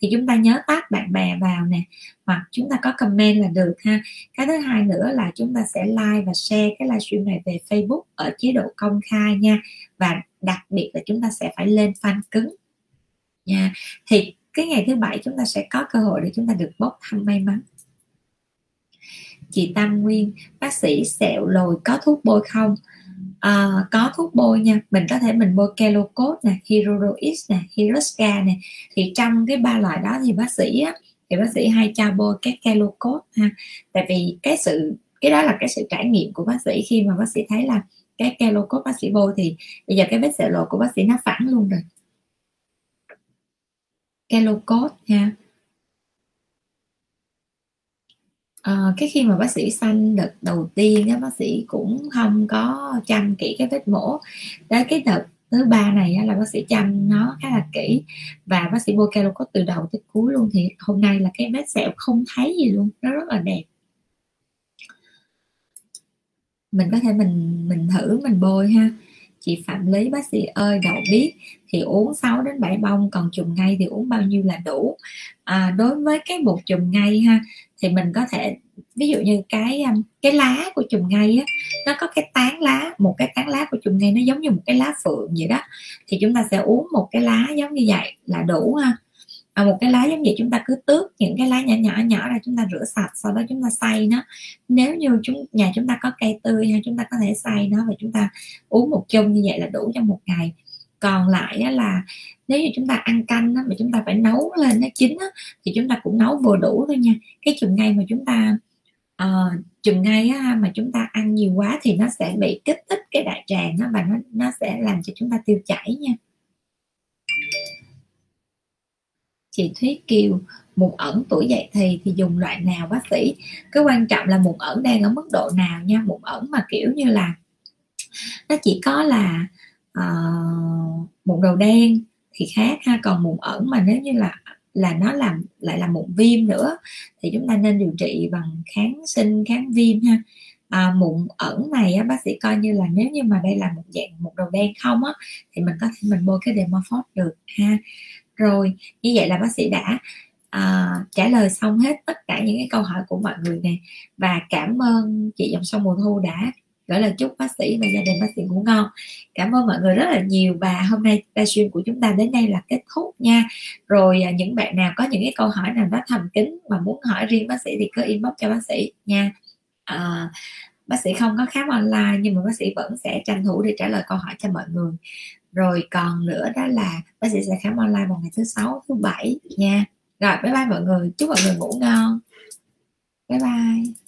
thì chúng ta nhớ tag bạn bè vào nè, hoặc chúng ta có comment là được ha. Cái thứ hai nữa là chúng ta sẽ like và share cái livestream này về Facebook ở chế độ công khai nha, và đặc biệt là chúng ta sẽ phải lên fan cứng nha. Thì cái ngày thứ bảy chúng ta sẽ có cơ hội để chúng ta được bốc thăm may mắn. Chị Tam Nguyên, bác sĩ sẹo lồi có thuốc bôi không? Có thuốc bôi nha, mình có thể mình bôi Kelocote nè, Hirudoid nè, Hirusca nè. Thì trong cái ba loại đó thì bác sĩ hay cho bôi cái Kelocote ha. Tại vì cái đó là cái sự trải nghiệm của bác sĩ, khi mà bác sĩ thấy là cái Kelocote bác sĩ bôi thì bây giờ cái vết sẹo lồi của bác sĩ nó phẳng luôn rồi. Kelocote ha. Cái khi mà bác sĩ sanh đợt đầu tiên đó, bác sĩ cũng không có chăm kỹ cái vết mổ. Tới cái đợt thứ ba này đó, là bác sĩ chăm nó khá là kỹ và bác sĩ bôi Kelocote từ đầu tới cuối luôn, thì hôm nay là cái vết sẹo không thấy gì luôn, nó rất là đẹp. Mình có thể mình thử mình bôi ha. Chị Phạm Lý, bác sĩ ơi, đậu biếc thì uống 6 đến 7 bông, còn chùm ngay thì uống bao nhiêu là đủ? Đối với cái bột chùm ngay ha, thì mình có thể ví dụ như cái lá của chùm ngay á, nó có cái tán lá, một cái tán lá của chùm ngay nó giống như một cái lá phượng vậy đó, thì chúng ta sẽ uống một cái lá giống như vậy là đủ ha. Một cái lá giống vậy chúng ta cứ tước những cái lá nhỏ ra, chúng ta rửa sạch, sau đó chúng ta xay nó. Nếu như nhà chúng ta có cây tươi ha, chúng ta có thể xay nó và chúng ta uống một chung như vậy là đủ trong một ngày. Còn lại là nếu như chúng ta ăn canh mà chúng ta phải nấu lên nó chín thì chúng ta cũng nấu vừa đủ thôi nha. Cái chùm ngay mà chúng ta ăn nhiều quá thì nó sẽ bị kích thích cái đại tràng đó, và nó sẽ làm cho chúng ta tiêu chảy nha. Chị Thúy Kiều, mụn ẩn tuổi dậy thì dùng loại nào bác sĩ? Cái quan trọng là mụn ẩn đang ở mức độ nào nha. Mụn ẩn mà kiểu như là nó chỉ có là mụn đầu đen thì khác ha, còn mụn ẩn mà nếu như là nó làm lại là mụn viêm nữa thì chúng ta nên điều trị bằng kháng sinh, kháng viêm ha. Mụn ẩn này á, bác sĩ coi như là nếu như mà đây là một dạng mụn đầu đen không á, thì mình có thể mình bôi cái Dermafos được ha. Rồi, như vậy là bác sĩ đã trả lời xong hết tất cả những cái câu hỏi của mọi người nè. Và cảm ơn chị Dòng Sông Mùa Thu đã gửi lời chúc bác sĩ và gia đình bác sĩ ngủ ngon. Cảm ơn mọi người rất là nhiều, và hôm nay livestream của chúng ta đến đây là kết thúc nha. Rồi những bạn nào có những cái câu hỏi nào đó thầm kín mà muốn hỏi riêng bác sĩ thì cứ inbox cho bác sĩ nha. Bác sĩ không có khám online nhưng mà bác sĩ vẫn sẽ tranh thủ để trả lời câu hỏi cho mọi người. Rồi còn nữa đó là bác sĩ sẽ khám online vào ngày thứ 6, thứ 7 nha. Rồi bye bye mọi người, chúc mọi người ngủ ngon. Bye bye.